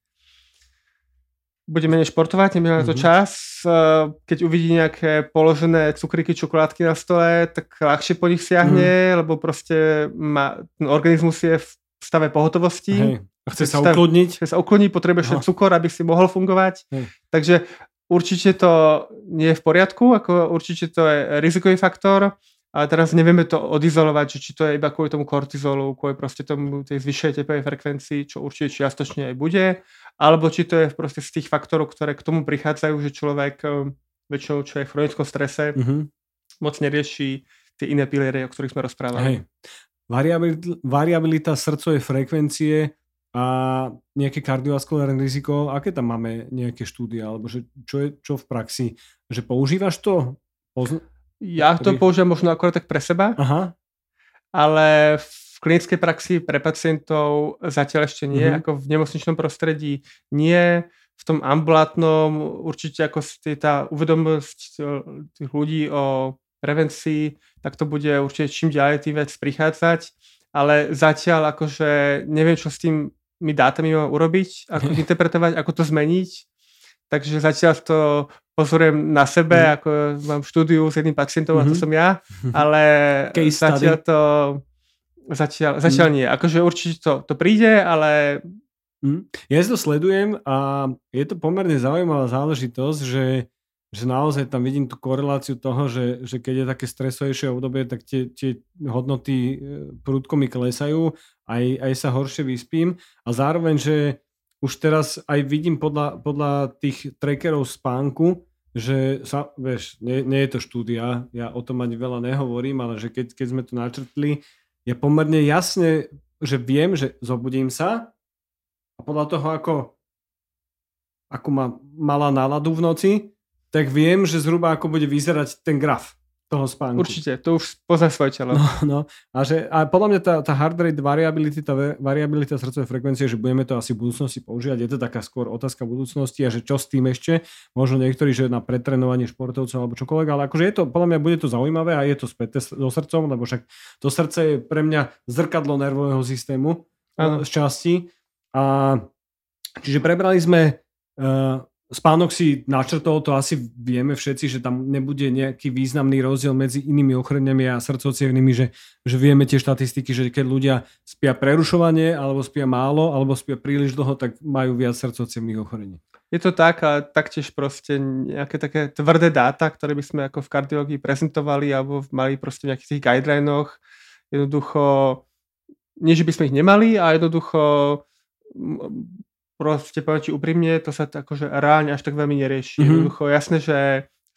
bude menej športovať, nebude na to mm-hmm. čas. Keď uvidí nejaké položené cukríky, čokoládky na stole, tak ľahšie po nich siahne, mm. lebo proste má, ten organizmus je v stave pohotovosti. Hej. Chce sa ukludniť. Chce sa ukludniť, potrebuješ cukor, aby si mohol fungovať. Hej. Takže určite to nie je v poriadku, ako určite to je rizikový faktor, ale teraz nevieme to odizolovať, či to je iba kvôli tomu kortizolu, kvôli proste tomu tej zvyššej tepovej frekvencii, čo určite čiastočne aj bude, alebo či to je proste z tých faktorov, ktoré k tomu prichádzajú, že človek väčšinou, čo je v chronickom strese, mm-hmm. moc nerieši tie iné piliery, o ktorých sme rozprávali. Hej. Variabilita, variabilita srdcovej frekvencie a nejaké kardiovaskulárne riziko, aké tam máme nejaké štúdie, alebo že čo je čo v praxi, že používaš to? Pozn- ja to ktorý... používam možno akorát tak pre seba, aha. ale v klinickej praxi pre pacientov zatiaľ ešte nie, uh-huh. ako v nemocničnom prostredí nie, v tom ambulátnom určite ako tá uvedomosť tých ľudí o prevencii, tak to bude určite čím ďalej tým vec prichádzať, ale zatiaľ akože neviem, čo s tým my dátami mám urobiť, ako to interpretovať, ako to zmeniť. Takže zatiaľ to pozorujem na sebe, mm. ako mám štúdiu s jedným pacientom, mm-hmm. a to som ja, ale Case zatiaľ study. to zatiaľ, zatiaľ mm. nie. Akože určite to, to príde, ale... Mm. Ja si to sledujem a je to pomerne zaujímavá záležitosť, že že naozaj tam vidím tú koreláciu toho, že, že keď je také stresovejšie obdobie, tak tie, tie hodnoty prudko mi klesajú, aj, aj sa horšie vyspím. A zároveň, že už teraz aj vidím podľa, podľa tých trackerov spánku, že sa, vieš, nie, nie je to štúdia, ja o tom ani veľa nehovorím, ale že keď, keď sme to načrtli, je pomerne jasne, že viem, že zobudím sa a podľa toho, ako, ako má malá náladu v noci, tak viem, že zhruba ako bude vyzerať ten graf toho spánku. Určite, to už pozná svoje telo. No, no. A, že, a podľa mňa tá, tá heart rate variability, tá variabilita srdcovej frekvencie, že budeme to asi v budúcnosti používať, je to taká skôr otázka budúcnosti a že čo s tým ešte, možno niektorí, že na pretrenovanie športovcov alebo čokoľvek, ale akože je to, podľa mňa bude to zaujímavé a je to späté so srdcom, lebo však to srdce je pre mňa zrkadlo nervového systému ano. Z časti. A, čiže prebrali sme... Uh, Spánok si načrtol, to asi vieme všetci, že tam nebude nejaký významný rozdiel medzi inými ochoreniami a srdcovcievnymi, že, že vieme tie štatistiky, že keď ľudia spia prerušovanie, alebo spia málo, alebo spia príliš dlho, tak majú viac srdcovcievnych ochorení. Je to tak a taktiež proste nejaké také tvrdé dáta, ktoré by sme ako v kardiológii prezentovali alebo mali proste v nejakých tých guidelinoch. Jednoducho, nie že by sme ich nemali, a jednoducho... proste povedať úprimne, to sa akože reálne až tak veľmi nerieši. Mm-hmm. Jednoducho, jasné, že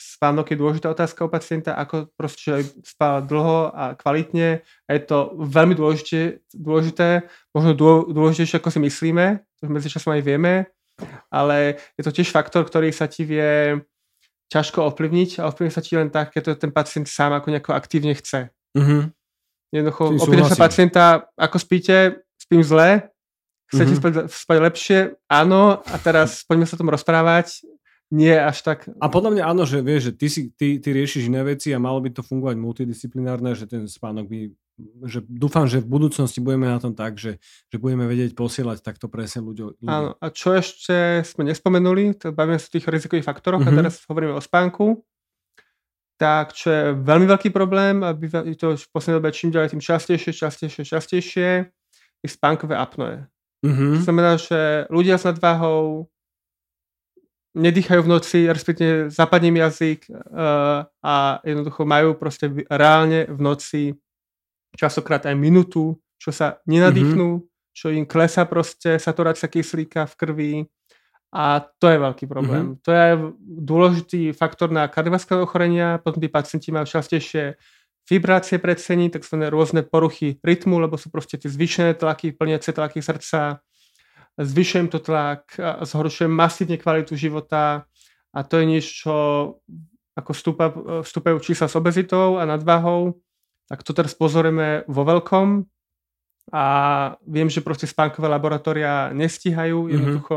spánok je dôležitá otázka u pacienta, ako proste spal dlho a kvalitne. A je to veľmi dôležité, dôležité možno dôležitejšie, ako si myslíme, to medzičasom aj vieme, ale je to tiež faktor, ktorý sa ti vie ťažko ovplyvniť a ovplyvniť sa ti len tak, keď to ten pacient sám ako nejako aktívne chce. Mm-hmm. Jednoducho, opýtam sa pacienta, ako spíte, spím zle, chcete mm-hmm. spať lepšie? Áno. A teraz poďme sa o tom rozprávať. Nie až tak... A podľa mňa áno, že vieš, že ty, si, ty, ty riešiš iné veci a malo by to fungovať multidisciplinárne, že ten spánok by... Že dúfam, že v budúcnosti budeme na tom tak, že, že budeme vedieť posielať takto presne ľuďom. Áno. A čo ešte sme nespomenuli, to bavíme sa o tých rizikových faktoroch mm-hmm. a teraz hovoríme o spánku. Tak, čo je veľmi veľký problém, aby to v poslednej dobe čím ďalej tým častejšie, častejšie, častejšie, je spánkové apnoe. Mm-hmm. To znamená, že ľudia s nadváhou nedýchajú v noci, respektíve zapadne im jazyk uh, a jednoducho majú proste reálne v noci časokrát aj minútu, čo sa nenadýchnú, mm-hmm. čo im klesá proste saturácia kyslíka v krvi A to je veľký problém. Mm-hmm. To je dôležitý faktor na kardiovaskulárne ochorenia, potom tí pacienti majú častejšie vibrácie predsení, takzvané rôzne poruchy rytmu, lebo sú proste tie zvýšené tlaky, plniace tlaky srdca, zvyšuje im to tlak, zhoršuje masívne kvalitu života a to je niečo, ako vstúpa, vstúpajú čísla s obezitou a nadváhou, tak to teraz pozorujeme vo veľkom a viem, že proste spánkové laboratória nestíhajú, mm-hmm. jednoducho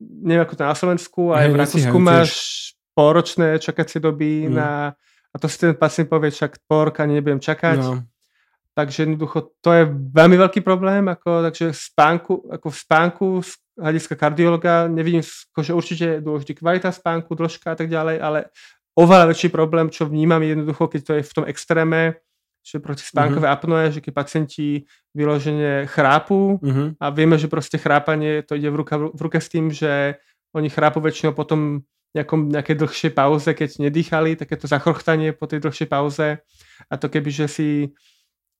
neviem ako to na Slovensku, aj v Rakúsku máš polročné čakacie doby mm. na, a to si ten pacient povie, však pol roka nebudem čakať. No. Takže jednoducho to je veľmi veľký problém, ako, takže spánku, ako v spánku z hľadiska kardiológa nevidím, že určite je dôležitý kvalita spánku, dĺžka a tak ďalej, ale oveľa väčší problém, čo vnímam jednoducho, keď to je v tom extréme, že proti spánkové mm-hmm. apnoe, že keď pacienti vyložene chrápu mm-hmm. a vieme, že proste chrápanie to ide v, ruka, v ruke s tým, že oni chrápu väčšinou potom nejakom, nejakej dlhšej pauze, keď nedýchali, takéto zachrchtanie po tej dlhšej pauze a to keby, že si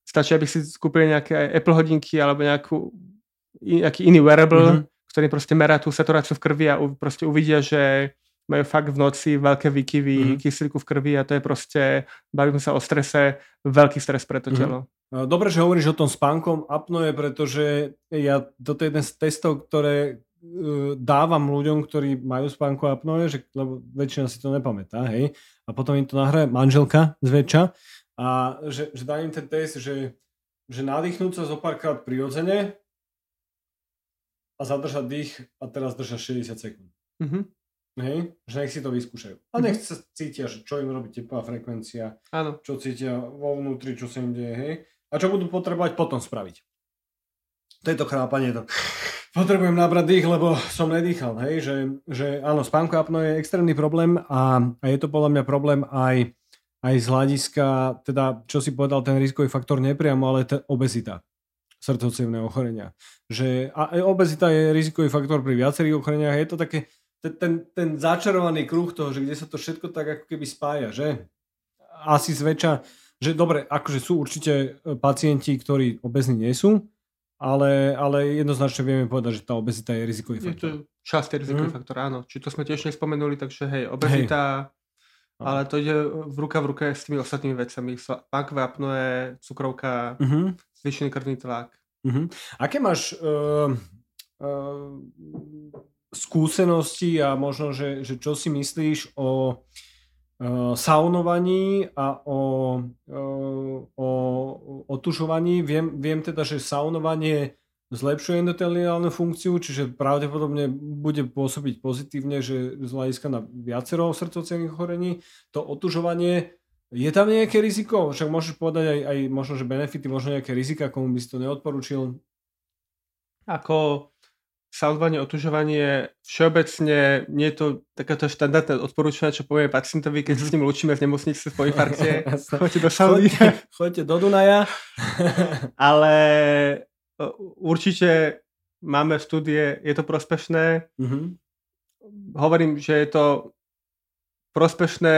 stačí, aby si kúpili nejaké Apple hodinky alebo nejakú, nejaký iný wearable, mm-hmm. ktorý proste merá tú saturáciu v krvi a u, proste uvidia, že majú fakt v noci veľké výkyvy, mm-hmm. kyslíku v krvi a to je proste, bavíme sa o strese, veľký stres pre to telo. Mm-hmm. Dobre, že hovoríš o tom spánkom apnoe, pretože ja toto je jeden z testov, ktoré uh, dávam ľuďom, ktorí majú spánko apnoe, že, lebo väčšina si to nepamätá, hej. A potom im to nahraje manželka zväčša a že, že dá im ten test, že, že nadýchnúť sa zo párkrát prirodzene a zadržať dých a teraz držať šesťdesiat sekúnd. Mhm. Hej, že nech si to vyskúšajú. A nech sa cítia, že čo im robí tepová frekvencia, áno. čo cítia vo vnútri, čo sa im deje, hej. A čo budú potrebovať potom spraviť. To je to chrápanie, to potrebujem nabrať dých, lebo som nedýchal, hej. Že, že áno, spánko apnoe je extrémny problém a, a je to podľa mňa problém aj, aj z hľadiska, teda čo si povedal, ten rizikový faktor nepriamo, ale t- obezita. Srdcovcievne ochorenia. Že, a obezita je rizikový faktor pri viacerých ochoreniach, je to také Ten, ten začarovaný kruh toho, že kde sa to všetko tak ako keby spája, že? Asi zväčša, že dobre, akože sú určite pacienti, ktorí obezní nie sú, ale, ale jednoznačne vieme povedať, že tá obezita je rizikový faktor. Je to častý rizikový mm. faktor, áno. Či to sme tiež nespomenuli, takže hej, obezita, hej. ale to ide v ruka v ruke s tými ostatnými vecami. Spánkové apnoe, cukrovka, mm-hmm. zvýšený krvný tlak. Mm-hmm. Aké máš... Uh, uh, skúsenosti a možno, že, že čo si myslíš o e, saunovaní a o, e, o otužovaní. Viem, viem teda, že saunovanie zlepšuje endoteliálnu funkciu, čiže pravdepodobne bude pôsobiť pozitívne, že z hľadiska na viacero srdcovcievnych ochorení. To otužovanie, je tam nejaké riziko? Však môžeš povedať aj, aj možno, že benefity, možno nejaké rizika, komu by si to neodporúčil? Ako... Saunovanie, otužovanie, všeobecne nie je to takáto štandardné odporúčanie, čo povieme pacientovi, keď sa s ním lúčime z nemocnice po infarkte. Choďte do sauny. Choďte do Dunaja. Ale určite máme v štúdie, je to prospešné. Mm-hmm. Hovorím, že je to prospešné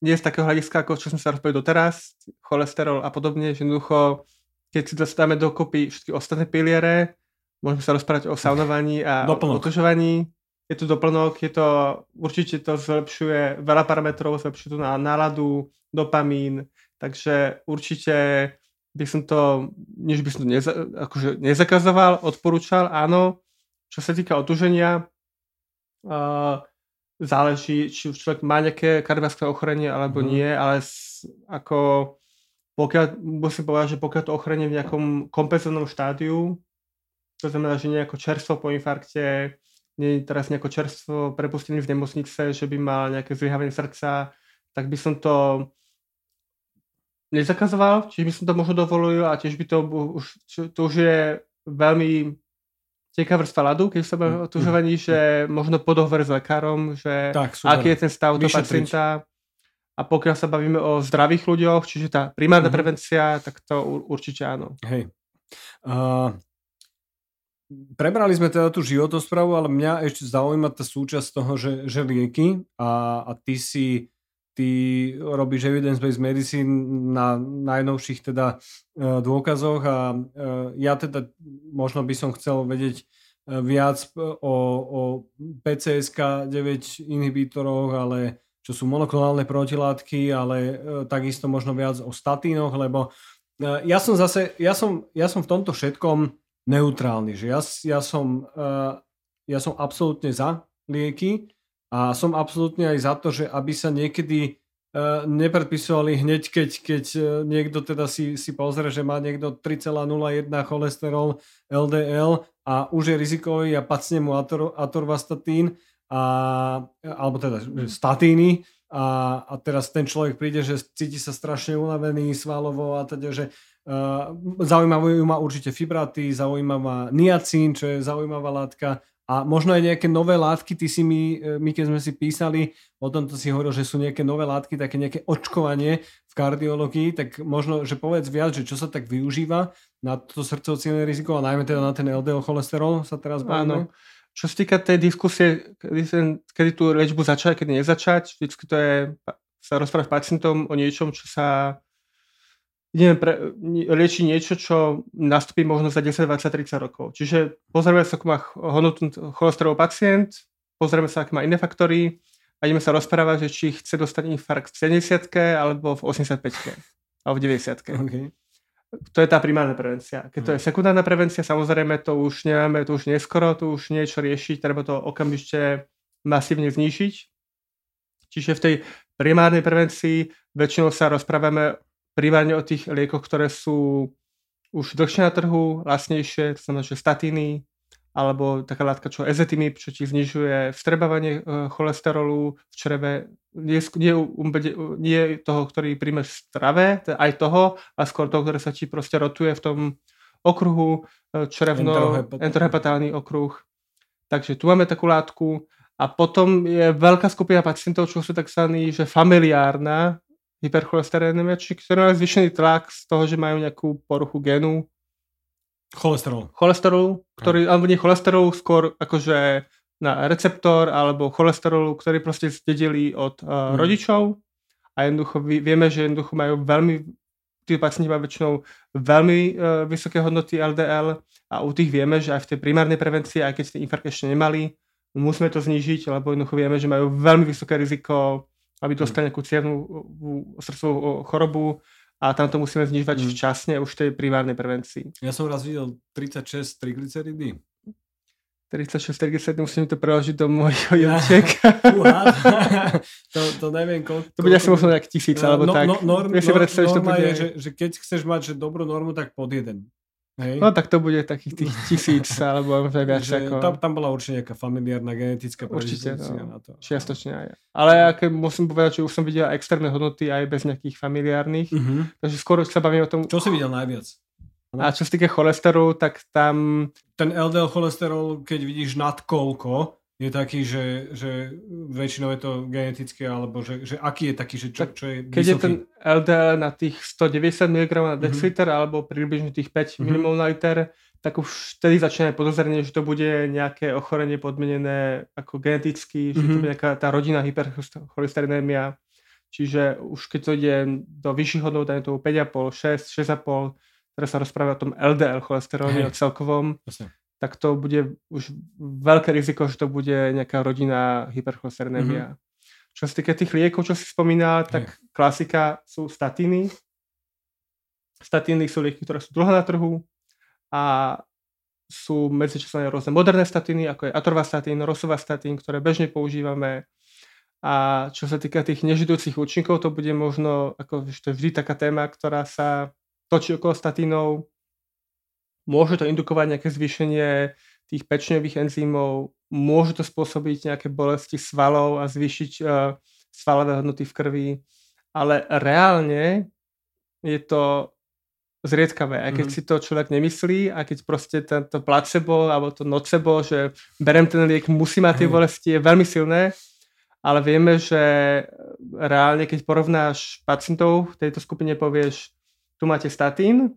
nie z takého hľadiska, ako čo sme sa rozprávali doteraz, cholesterol a podobne, že jednoducho, keď si dostávame dokopy všetky ostatné piliere, môžeme sa rozprávať o saunovaní a doplnok. Otužovaní. Je to doplnok, je to, určite to zlepšuje veľa parametrov, zlepšuje to na náladu, dopamín, takže určite by som to, než by som to neza, akože nezakazoval, odporúčal, áno. Čo sa týka otuženia, uh, záleží, či už človek má nejaké kardiovaskulárne ochorenie alebo mm. nie, ale s, ako pokiaľ, musím povedať, že pokiaľ to ochorenie v nejakom kompenzovanom štádiu, to znamená, že nejako čerstvo po infarkte, nie teraz nejako čerstvo prepustený v nemocnice, že by mal nejaké zlyhávanie srdca, tak by som to nezakazoval, čiže by som to možno dovolil a tiež by to už, to už je veľmi teká vrstva ľadu, keď sa bavíme o otužovaní, že možno po dohovore s lekárom, že tak, aký je ten stav toho pacienta. A pokiaľ sa bavíme o zdravých ľuďoch, čiže tá primárna mm-hmm. prevencia, tak to určite áno. Hej. Uh... Prebrali sme teda tú životosprávu, ale mňa ešte zaujíma tá súčasť toho, že, že lieky a, a ty si ty robíš evidence-based medicine na najnovších teda dôkazoch a ja teda možno by som chcel vedieť viac o, o pé cé es ká deväť inhibítoroch, ale čo sú monoklonálne protilátky, ale takisto možno viac o statínoch, lebo ja som zase, ja som, ja som v tomto všetkom neutrálny, že ja, ja som, ja som absolútne za lieky a som absolútne aj za to, že aby sa niekedy nepredpisovali hneď, keď, keď niekto teda si, si pozrie, že má niekto tri celé nula jeden cholesterol el dé el a už je rizikový a pacne mu ator, atorvastatín a, alebo teda statíny a, a teraz ten človek príde, že cíti sa strašne unavený svalovo a teda, že uh, zaujímavé ma určite fibraty, zaujímavá niacín, čo je zaujímavá látka. A možno aj nejaké nové látky, ty si my, my keď sme si písali, o tomto si hovoril, že sú nejaké nové látky, také nejaké očkovanie v kardiológii, tak možno, že povedz viac, že čo sa tak využíva na to srdcovocievne riziko a najmä teda na ten el dé el cholesterol sa teraz bavíme. Áno. Čo sa týka tej diskusie, kedy, kedy tú liečbu začať, kedy nezačať, vždycky to je sa rozprávať s pacientom o niečom, čo sa ideme pre, liečiť niečo, čo nastupí možno za desať, dvadsať, tridsať rokov. Čiže pozrieme sa, ako má hodnotný cholesterol pacient, pozrieme sa, ako má iné faktory a ideme sa rozprávať, že či chce dostať infarkt v sedemdesiatke alebo v osemdesiatpäťke alebo v deväťdesiatke. Okay. To je tá primárna prevencia. Keď to je sekundárna prevencia, samozrejme to už nemáme, to už neskoro, to už niečo riešiť, treba to okamžite masívne znížiť. Čiže v tej primárnej prevencii väčšinou sa rozprávame primárne o tých liekoch, ktoré sú už dlhšie na trhu, lacnejšie, to znamená, že statíny, alebo taká látka, čo ezetimib, čo ti znižuje vstrebávanie cholesterolu v čreve. Nie, nie, nie toho, ktorý príjmeš v strave, aj toho, a skôr toho, ktoré sa ti proste rotuje v tom okruhu črevno, enterohepatálny okruh. Takže tu máme takú látku. A potom je veľká skupina pacientov, čo sú takzvaní, že familiárna hypercholesterémia, či ktoré majú zvýšený tlak z toho, že majú nejakú poruchu genu. Cholesterol. Cholesterol, ktorý, okay. alebo nie cholesterol, skôr akože na receptor, alebo cholesterol, ktorý proste zdedili od uh, mm. rodičov. A jednoducho vieme, že jednoducho majú veľmi, tí pacienti majú väčšinou veľmi uh, vysoké hodnoty el dé el a u tých vieme, že aj v tej primárnej prevencii, aj keď si infarkt ešte nemali, musíme to znížiť, lebo jednoducho vieme, že majú veľmi vysoké riziko, aby dostali nejakú cievnú srdcovú chorobu a tam to musíme znižovať mm. včasne už v tej primárnej prevencii. Ja som raz videl tridsaťšesť triglyceridí. tridsaťšesť triglyceridí, musím to preložiť do môjho jemčiek. to, to neviem koľko. To bude asi možno nejak tisíc, no, alebo no, tak. No, norm, ja si predstav, norm, že to bude... je, že, že keď chceš mať že dobrú normu, tak pod jeden. Hej. No tak to bude takých tých tisíc alebo možno viac ako... Tam, tam bola určite nejaká familiárna genetická predisponícia no, na to. Čiastočne aj. Ale ak musím povedať, že už som videl externé hodnoty aj bez nejakých familiárnych. Uh-huh. Takže skôr sa bavím o tom... Čo si videl najviac? A čo sa týka cholesterolu, tak tam... Ten el dé el cholesterol, keď vidíš nad koľko, je taký, že, že väčšinou je to genetické, alebo že, že aký je taký, že čo, čo je vysoký? Keď je ten el dé el na tých stodeväťdesiat miligramov na deciliter, mm-hmm. alebo približne tých päť mm-hmm. mmol na liter, tak už vtedy začína podozrenie, že to bude nejaké ochorenie podmenené ako geneticky, mm-hmm. že to bude nejaká tá rodinná hypercholesterémia. Čiže už keď to ide do vyšších hodnot, dajme to päť celá päť, šesť, šesť celá päť, teraz sa rozpráva o tom el dé el cholesteróne, o celkovom. Jasne. Tak to bude už veľké riziko, že to bude nejaká rodinná hypercholesterémia. Mm-hmm. Čo sa týka tých liekov, čo si spomínal, tak mm. klasika sú statíny. Statíny sú lieky, ktoré sú dlho na trhu a sú medzičasné rôzne moderné statíny, ako je atorvastatín, rosuvastatín, ktoré bežne používame. A čo sa týka tých nežidúcich účinkov, to bude možno, ako to je vždy taká téma, ktorá sa točí okolo statínov. Môže to indukovať nejaké zvýšenie tých pečňových enzymov, môže to spôsobiť nejaké bolesti svalov a zvýšiť uh, svalové hodnoty v krvi, ale reálne je to zriedkavé. Aj keď mm. si to človek nemyslí, a keď proste to placebo alebo to nocebo, že berem ten liek, musí mať tie bolesti, je veľmi silné, ale vieme, že reálne, keď porovnáš pacientov v tejto skupine, povieš, tu máte statín,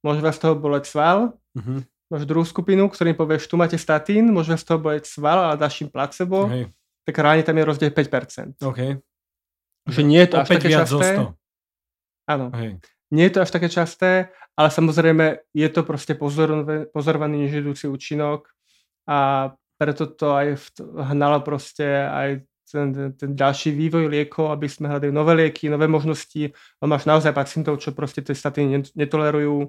môže vás z toho boleť sval. Uh-huh. Máš druhú skupinu, ktorým povieš, tu máte statín, môže vás z toho boleť sval, ale dáš im placebo. Hey. Tak reálne tam je rozdiel päť percent. Okay. Že nie je to až také časté. Áno. Hey. Nie je to až také časté, ale samozrejme je to proste pozorovaný nežidúci účinok. A a preto to aj hnalo proste aj ten, ten, ten ďalší vývoj liekov, aby sme hľadali nové lieky, nové možnosti. Máš naozaj pacientov, čo proste tie statiny netolerujú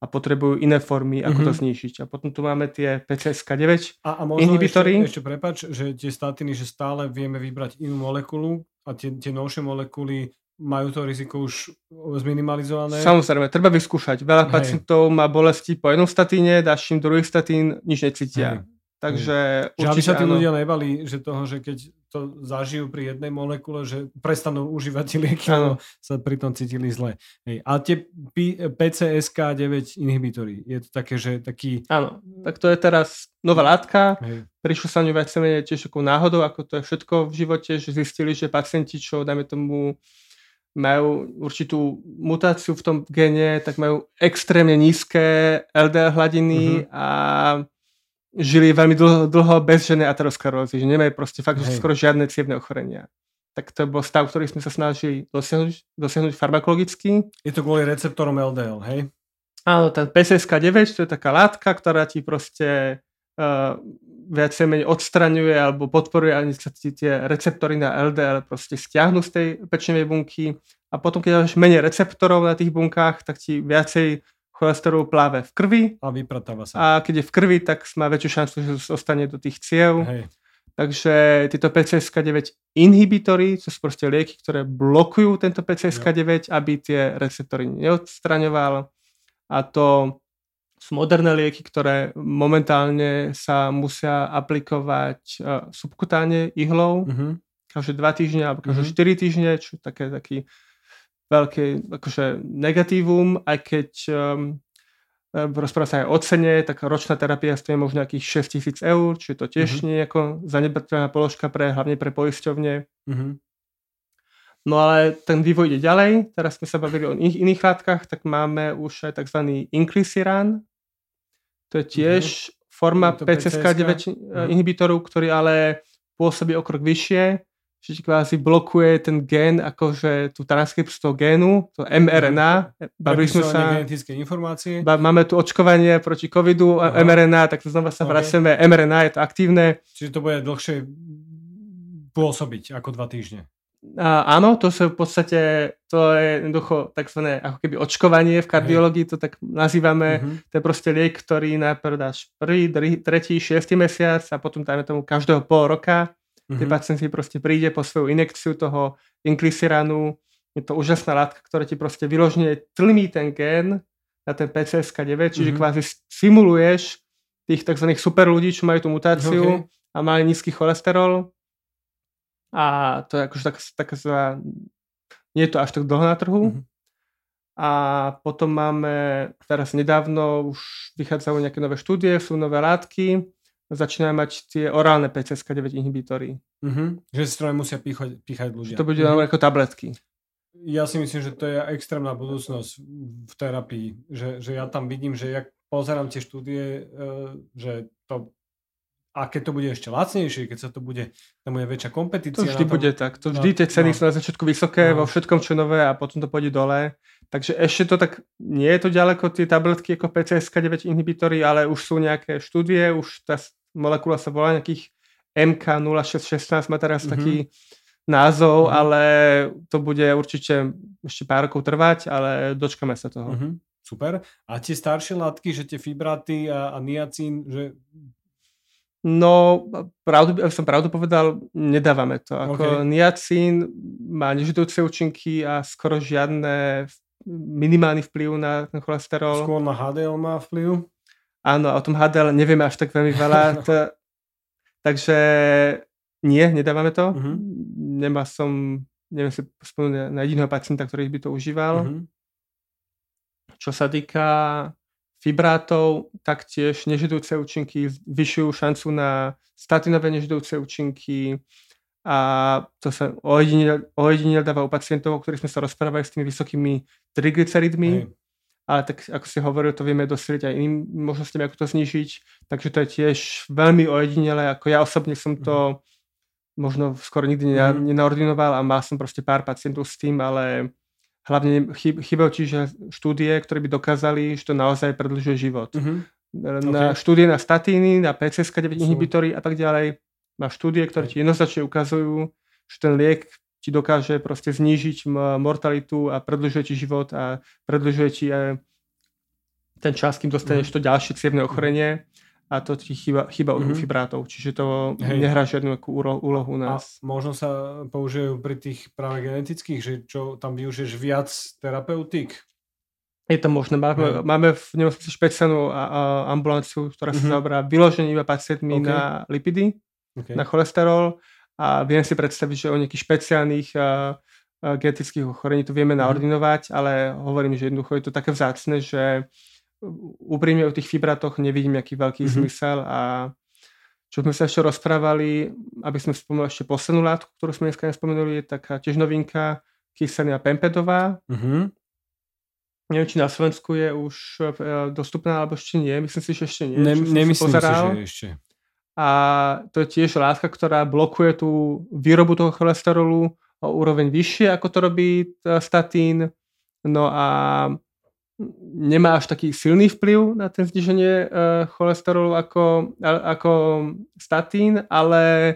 a potrebujú iné formy, ako mm-hmm. to znižiť. A potom tu máme tie pé cé es ká deväť a, a možno inhibitory. Ešte, ešte prepáč, že tie statiny, že stále vieme vybrať inú molekulu a tie, tie novšie molekuly majú to riziko už zminimalizované? Samozrejme, treba vyskúšať. Veľa Hej. pacientov má bolesti po jednom statíne, dáš im druhý statín, nič necítia. Hej. Takže Hej. určite, že aby sa tí áno. ľudia nebali, že toho, že keď to zažijú pri jednej molekule, že prestanú užívať tie lieky, áno. sa pri tom cítili zle. Hej. A tie pé cé es ká deväť inhibitory, je to také, že taký... Áno, tak to je teraz nová látka. Hej. Prišlo sa ňu viac menej tiež ako náhodou, ako to je všetko v živote, že zistili, že pacienti, čo dáme tomu majú určitú mutáciu v tom gene, tak majú extrémne nízke el dé el hladiny mm-hmm. a žili veľmi dlho, dlho bez žiadnej aterosklerózy, že nemajú proste fakt Hej. skoro žiadne cievne ochorenia. Tak to bol stav, ktorý sme sa snažili dosiahnuť, dosiahnuť farmakologicky. Je to kvôli receptorom el dé el, hej? Áno, ten pé cé es ká deväť, to je taká látka, ktorá ti proste uh, viacej menej odstraňuje alebo podporuje, ale tie receptory na el dé el proste stiahnu z tej pečnevej bunky a potom, keď máš menej receptorov na tých bunkách, tak ti viacej cholesterol pláve v krvi. A vypratáva sa. A keď je v krvi, tak má väčšiu šancu, že zostane do tých ciev. Hej. Takže tieto pé cé es ká deväť inhibitory, to sú proste lieky, ktoré blokujú tento pé cé es ká deväť, aby tie receptory neodstraňoval. A to sú moderné lieky, ktoré momentálne sa musia aplikovať subkutáne ihlou uh-huh. každé dva týždne alebo každé uh-huh. štyri týždne, čo je také, taký veľké akože negatívum, aj keď um, rozpráva sa aj o cene, tak ročná terapia stojí možno nejakých šesťtisíc eur, čiže to tiež uh-huh. nejako zanedbateľná položka pre, hlavne pre poisťovne. Uh-huh. No ale ten vývoj ide ďalej, teraz sme sa bavili o iných, iných látkach, tak máme už aj tzv. Inclisiran. To je tiež uh-huh. forma pé cé es ká deväť uh-huh. inhibitorov, ktorý ale pôsobí o krok vyššie, čiže kvázi blokuje ten gén, akože tú transkripciu génu, to em er en á. Bavili sme sa... genetické informácie. Ba- máme tu očkovanie proti covidu, uh-huh. em er en á, tak to znova sa okay. vraceme. em er en á je to aktívne. Čiže to bude dlhšie pôsobiť ako dva týždne. A áno, to sa v podstate, to je jednoducho takzvané ako keby očkovanie v kardiológii, to tak nazývame, uh-huh. to je proste liek, ktorý najprv dáš prvý, dr- tretí, šiestý mesiac a potom dáme tomu každého pol roka. Uh-huh. Ten pacient si proste príde po svoju injekciu toho Inclisiranu, je to úžasná látka, ktorá ti proste vyložne tlmí ten gén na ten pé cé es ká deväť, čiže uh-huh. kvázi simuluješ tých takzvaných super ľudí, čo majú tú mutáciu okay. a majú nízky cholesterol. A to je akože taká, taká nie je to až tak dlho na trhu. Mm-hmm. A potom máme teraz nedávno už vychádzajú nejaké nové štúdie, sú nové látky, začínajú mať tie orálne pé cé es ká deväť inhibitory. Mm-hmm. Že si to musia píchať, píchať ľudia. Že to bude mm-hmm. ako tabletky. Ja si myslím, že to je extrémna budúcnosť v terapii. Že, že ja tam vidím, že ja pozerám tie štúdie, že to a keď to bude ešte lacnejšie, keď sa to bude, tam bude väčšia kompetícia. To vždy tom, bude tak. To vždy tie ceny no. sú na začiatku vysoké, no. vo všetkom čo nové a potom to pôjde dole. Takže ešte to tak, nie je to ďaleko tie tabletky ako pé cé es ká deväť inhibitory, ale už sú nejaké štúdie, už tá molekula sa volá nejakých em ká nula šesť jedna šesť, má teraz mm-hmm. taký názov, mm-hmm. ale to bude určite ešte pár rokov trvať, ale dočkame sa toho. Mm-hmm. Super. A tie staršie látky, že tie fibráty a, a niacín, že... No, pravdu, som pravdu povedal, nedávame to. Ako okay. niacín má nežidúce účinky a skoro žiadne minimálny vplyv na ten cholesterol. Skôr na há dé el má vplyv? Áno, o tom há dé el nevieme až tak veľmi veľa. t- takže nie, nedávame to. Uh-huh. Nemá som, neviem si spomenúť na jediného pacienta, ktorý by to užíval. Uh-huh. Čo sa týka fibrátov, taktiež nežidúce účinky, vyššiu šancu na statinové nežidúce účinky a to sa ojedinele dáva u pacientov, o ktorých sme sa rozprávali s tými vysokými triglyceridmi, Hej. ale tak ako si hovoril, to vieme dosieliť aj iným možnostiam, ako to znižiť, takže to je tiež veľmi ojedinele, ako ja osobne som to mm. možno skoro nikdy mm. nenaordinoval a mal som proste pár pacientov s tým, ale hlavne chýbajú štúdie, ktoré by dokázali, že to naozaj predĺžuje život. Mm-hmm. na okay. štúdie na statíny, na pé cé es ká deväť inhibitory a tak ďalej. Na štúdie, ktoré ti jednoznačne ukazujú, že ten liek ti dokáže proste znížiť mortalitu a predĺžuje ti život a predĺžuje ti ten čas, kým dostaneš to ďalšie cievne ochorenie. A to ti chýba, chýba mm-hmm. od fibrátov, čiže to Hej. nehrá žiadnu úlohu u nás. A možno sa použijú pri tých práve genetických, že čo tam využiješ viac terapeutík? Je to možné. Máme, máme v nemocnici špeciálnu ambulanciu, ktorá sa mm-hmm. zaoberá vyložením iba pacientmi okay. na lipidy, okay. na cholesterol a viem si predstaviť, že o nejakých špeciálnych a, a genetických ochorení to vieme mm-hmm. naordinovať, ale hovorím, že jednoducho je to také vzácne, že úprimne o tých fibrátoch nevidím nejaký veľký mm-hmm. zmysel. A čo sme sa ešte rozprávali, aby sme spomenuli ešte poslednú látku, ktorú sme dneska nespomenuli, je taká tiež novinka, kyselina pempedová. Mm-hmm. Neviem, či na Slovensku je už dostupná, alebo ešte nie. Myslím si, že ešte nie. Ne, nemyslím si, že ešte. A to je tiež látka, ktorá blokuje tú výrobu toho cholesterolu o úroveň vyššie, ako to robí statín. No a nemá až taký silný vplyv na ten zníženie cholesterolu ako, ako statín, ale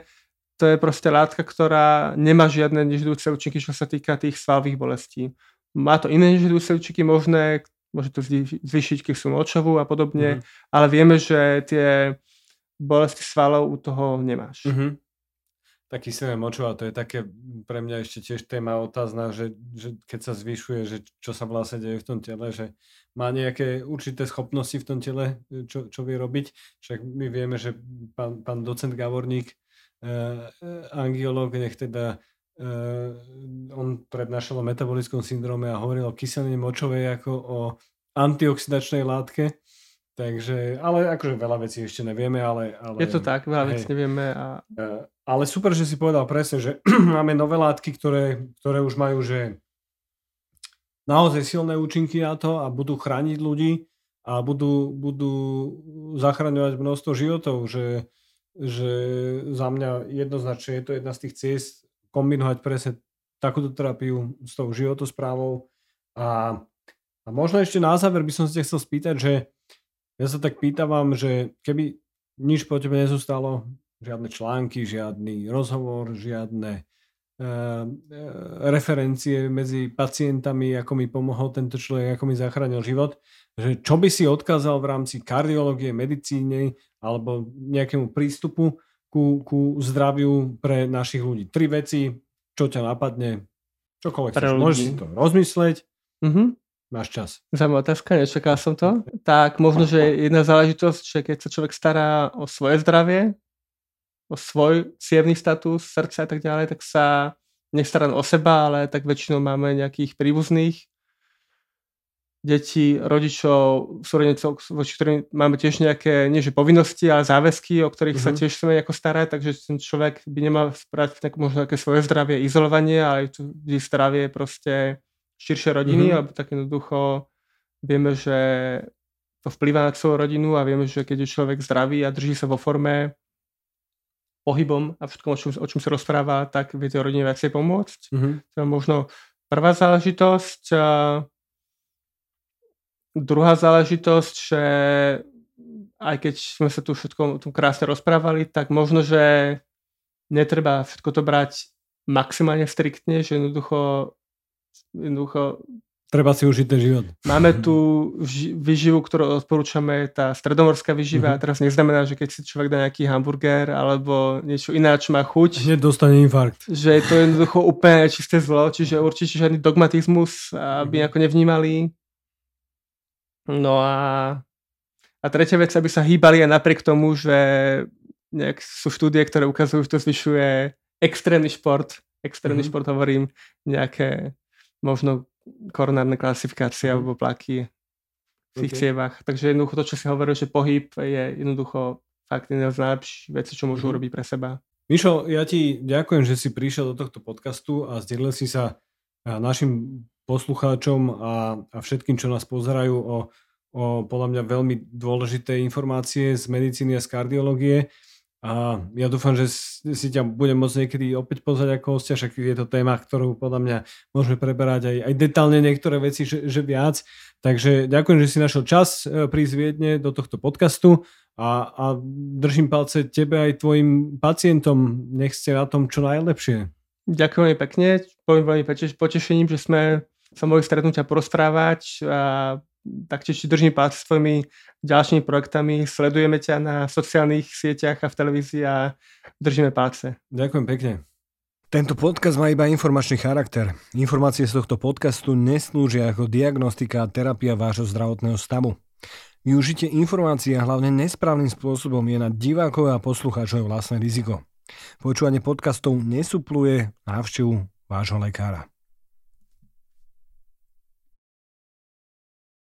to je proste látka, ktorá nemá žiadne nežidúce účinky, čo sa týka tých svalových bolestí. Má to iné nežidúce účinky možné, môže to zvýšiť kyslinu močovú a podobne, mm. ale vieme, že tie bolesti svalov u toho nemáš. Mm-hmm. Tá kyselina močová, to je také pre mňa ešte tiež téma otázna, že, že keď sa zvyšuje, že čo sa vlastne deje v tom tele, že má nejaké určité schopnosti v tom tele, čo, čo vie robiť. Však my vieme, že pán, pán docent Gavorník, eh, angiológ, nech teda eh, on prednášal o metabolickom syndróme a hovoril o kyseline močovej ako o antioxidačnej látke. Takže, ale akože veľa vecí ešte nevieme, ale... ale je to tak, veľa vecí nevieme. A... Ale super, že si povedal presne, že máme nové látky, ktoré, ktoré už majú, že naozaj silné účinky na to a budú chrániť ľudí a budú, budú zachraňovať množstvo životov, že, že za mňa jednoznačne je to jedna z tých ciest kombinovať presne takúto terapiu s tou životosprávou. A, a možno ešte na záver by som si chcel spýtať, že ja sa tak pýtavam, že keby nič po tebe nezostalo, žiadne články, žiadny rozhovor, žiadne uh, uh, referencie medzi pacientami, ako mi pomohol tento človek, ako mi zachránil život, že čo by si odkázal v rámci kardiológie, medicíny alebo nejakému prístupu ku, ku zdraviu pre našich ľudí. Tri veci, čo ťa napadne, čokoľvek chceš, môžeš si to rozmysleť. Mm-hmm. Máš čas. Zaujímavá otázka, nečakal som to. Tak možno, že jedna záležitosť, že keď sa človek stará o svoje zdravie, o svoj cievny status, srdca a tak ďalej, tak sa nestará o seba, ale tak väčšinou máme nejakých príbuzných, detí, rodičov, súrodencov, voči ktorým máme tiež nejaké, nie že povinnosti, ale záväzky, o ktorých mm-hmm. sa tiež sme nejako starať, takže ten človek by nemal sprať tak možno nejaké svoje zdravie, izolovanie, ale aj zdravie proste širšie rodiny, mm-hmm. alebo tak jednoducho vieme, že to vplýva na celú rodinu a vieme, že keď je človek zdravý a drží sa vo forme pohybom a všetkom, o čom, o čom sa rozpráva, tak vie tej rodine viacej pomôcť. Mm-hmm. To je možno prvá záležitosť. A druhá záležitosť, že aj keď sme sa tu všetko o tom krásne rozprávali, tak možno, že netreba všetko to brať maximálne striktne, že jednoducho jednoducho... Treba si užiť ten život. Máme tu ži- výživu, ktorú odporúčame, tá stredomorská výživa, mm-hmm. a teraz neznamená, že keď si človek dá nejaký hamburger alebo niečo iné, čo má chuť, hneď dostane infarkt. Že to je jednoducho úplne čisté zlo, čiže určite žiadny dogmatizmus, aby nejako nevnímali. No a, a tretia vec, aby sa hýbali aj napriek tomu, že nejak sú štúdie, ktoré ukazujú, že to zvyšuje extrémny šport. Extrémny mm-hmm. šport, hovorím, nejaké možno koronárne klasifikácie mm. alebo plaky v tých okay. cievach. Takže jednoducho to, čo si hovoril, že pohyb je jednoducho fakt jedna z najlepších vecí, čo môžu mm. robiť pre seba. Mišo, ja ti ďakujem, že si prišiel do tohto podcastu a zdelil si sa našim poslucháčom a, a všetkým, čo nás pozerajú o, o podľa mňa veľmi dôležité informácie z medicíny a z kardiológie. A ja dúfam, že si ťa budem môcť niekedy opäť pozvať ako hostia, však je to téma, ktorú podľa mňa môžeme preberať aj, aj detálne niektoré veci, že, že viac. Takže ďakujem, že si našiel čas prísť Viedne do tohto podcastu a, a držím palce tebe aj tvojim pacientom. Nech ste na tom čo najlepšie. Ďakujem pekne. Poviem veľmi potešením, že sme sa mohli stretnúť a porozprávať a taktiež ti držím palce s tvojimi ďalšími projektami. Sledujeme ťa na sociálnych sieťach a v televízii a držíme palce. Ďakujem pekne. Tento podcast má iba informačný charakter. Informácie z tohto podcastu neslúžia ako diagnostika a terapia vášho zdravotného stavu. Využitie informácií a hlavne nesprávnym spôsobom je na divákov a poslucháčov vlastné riziko. Počúvanie podcastov nesupluje návštevu vášho lekára.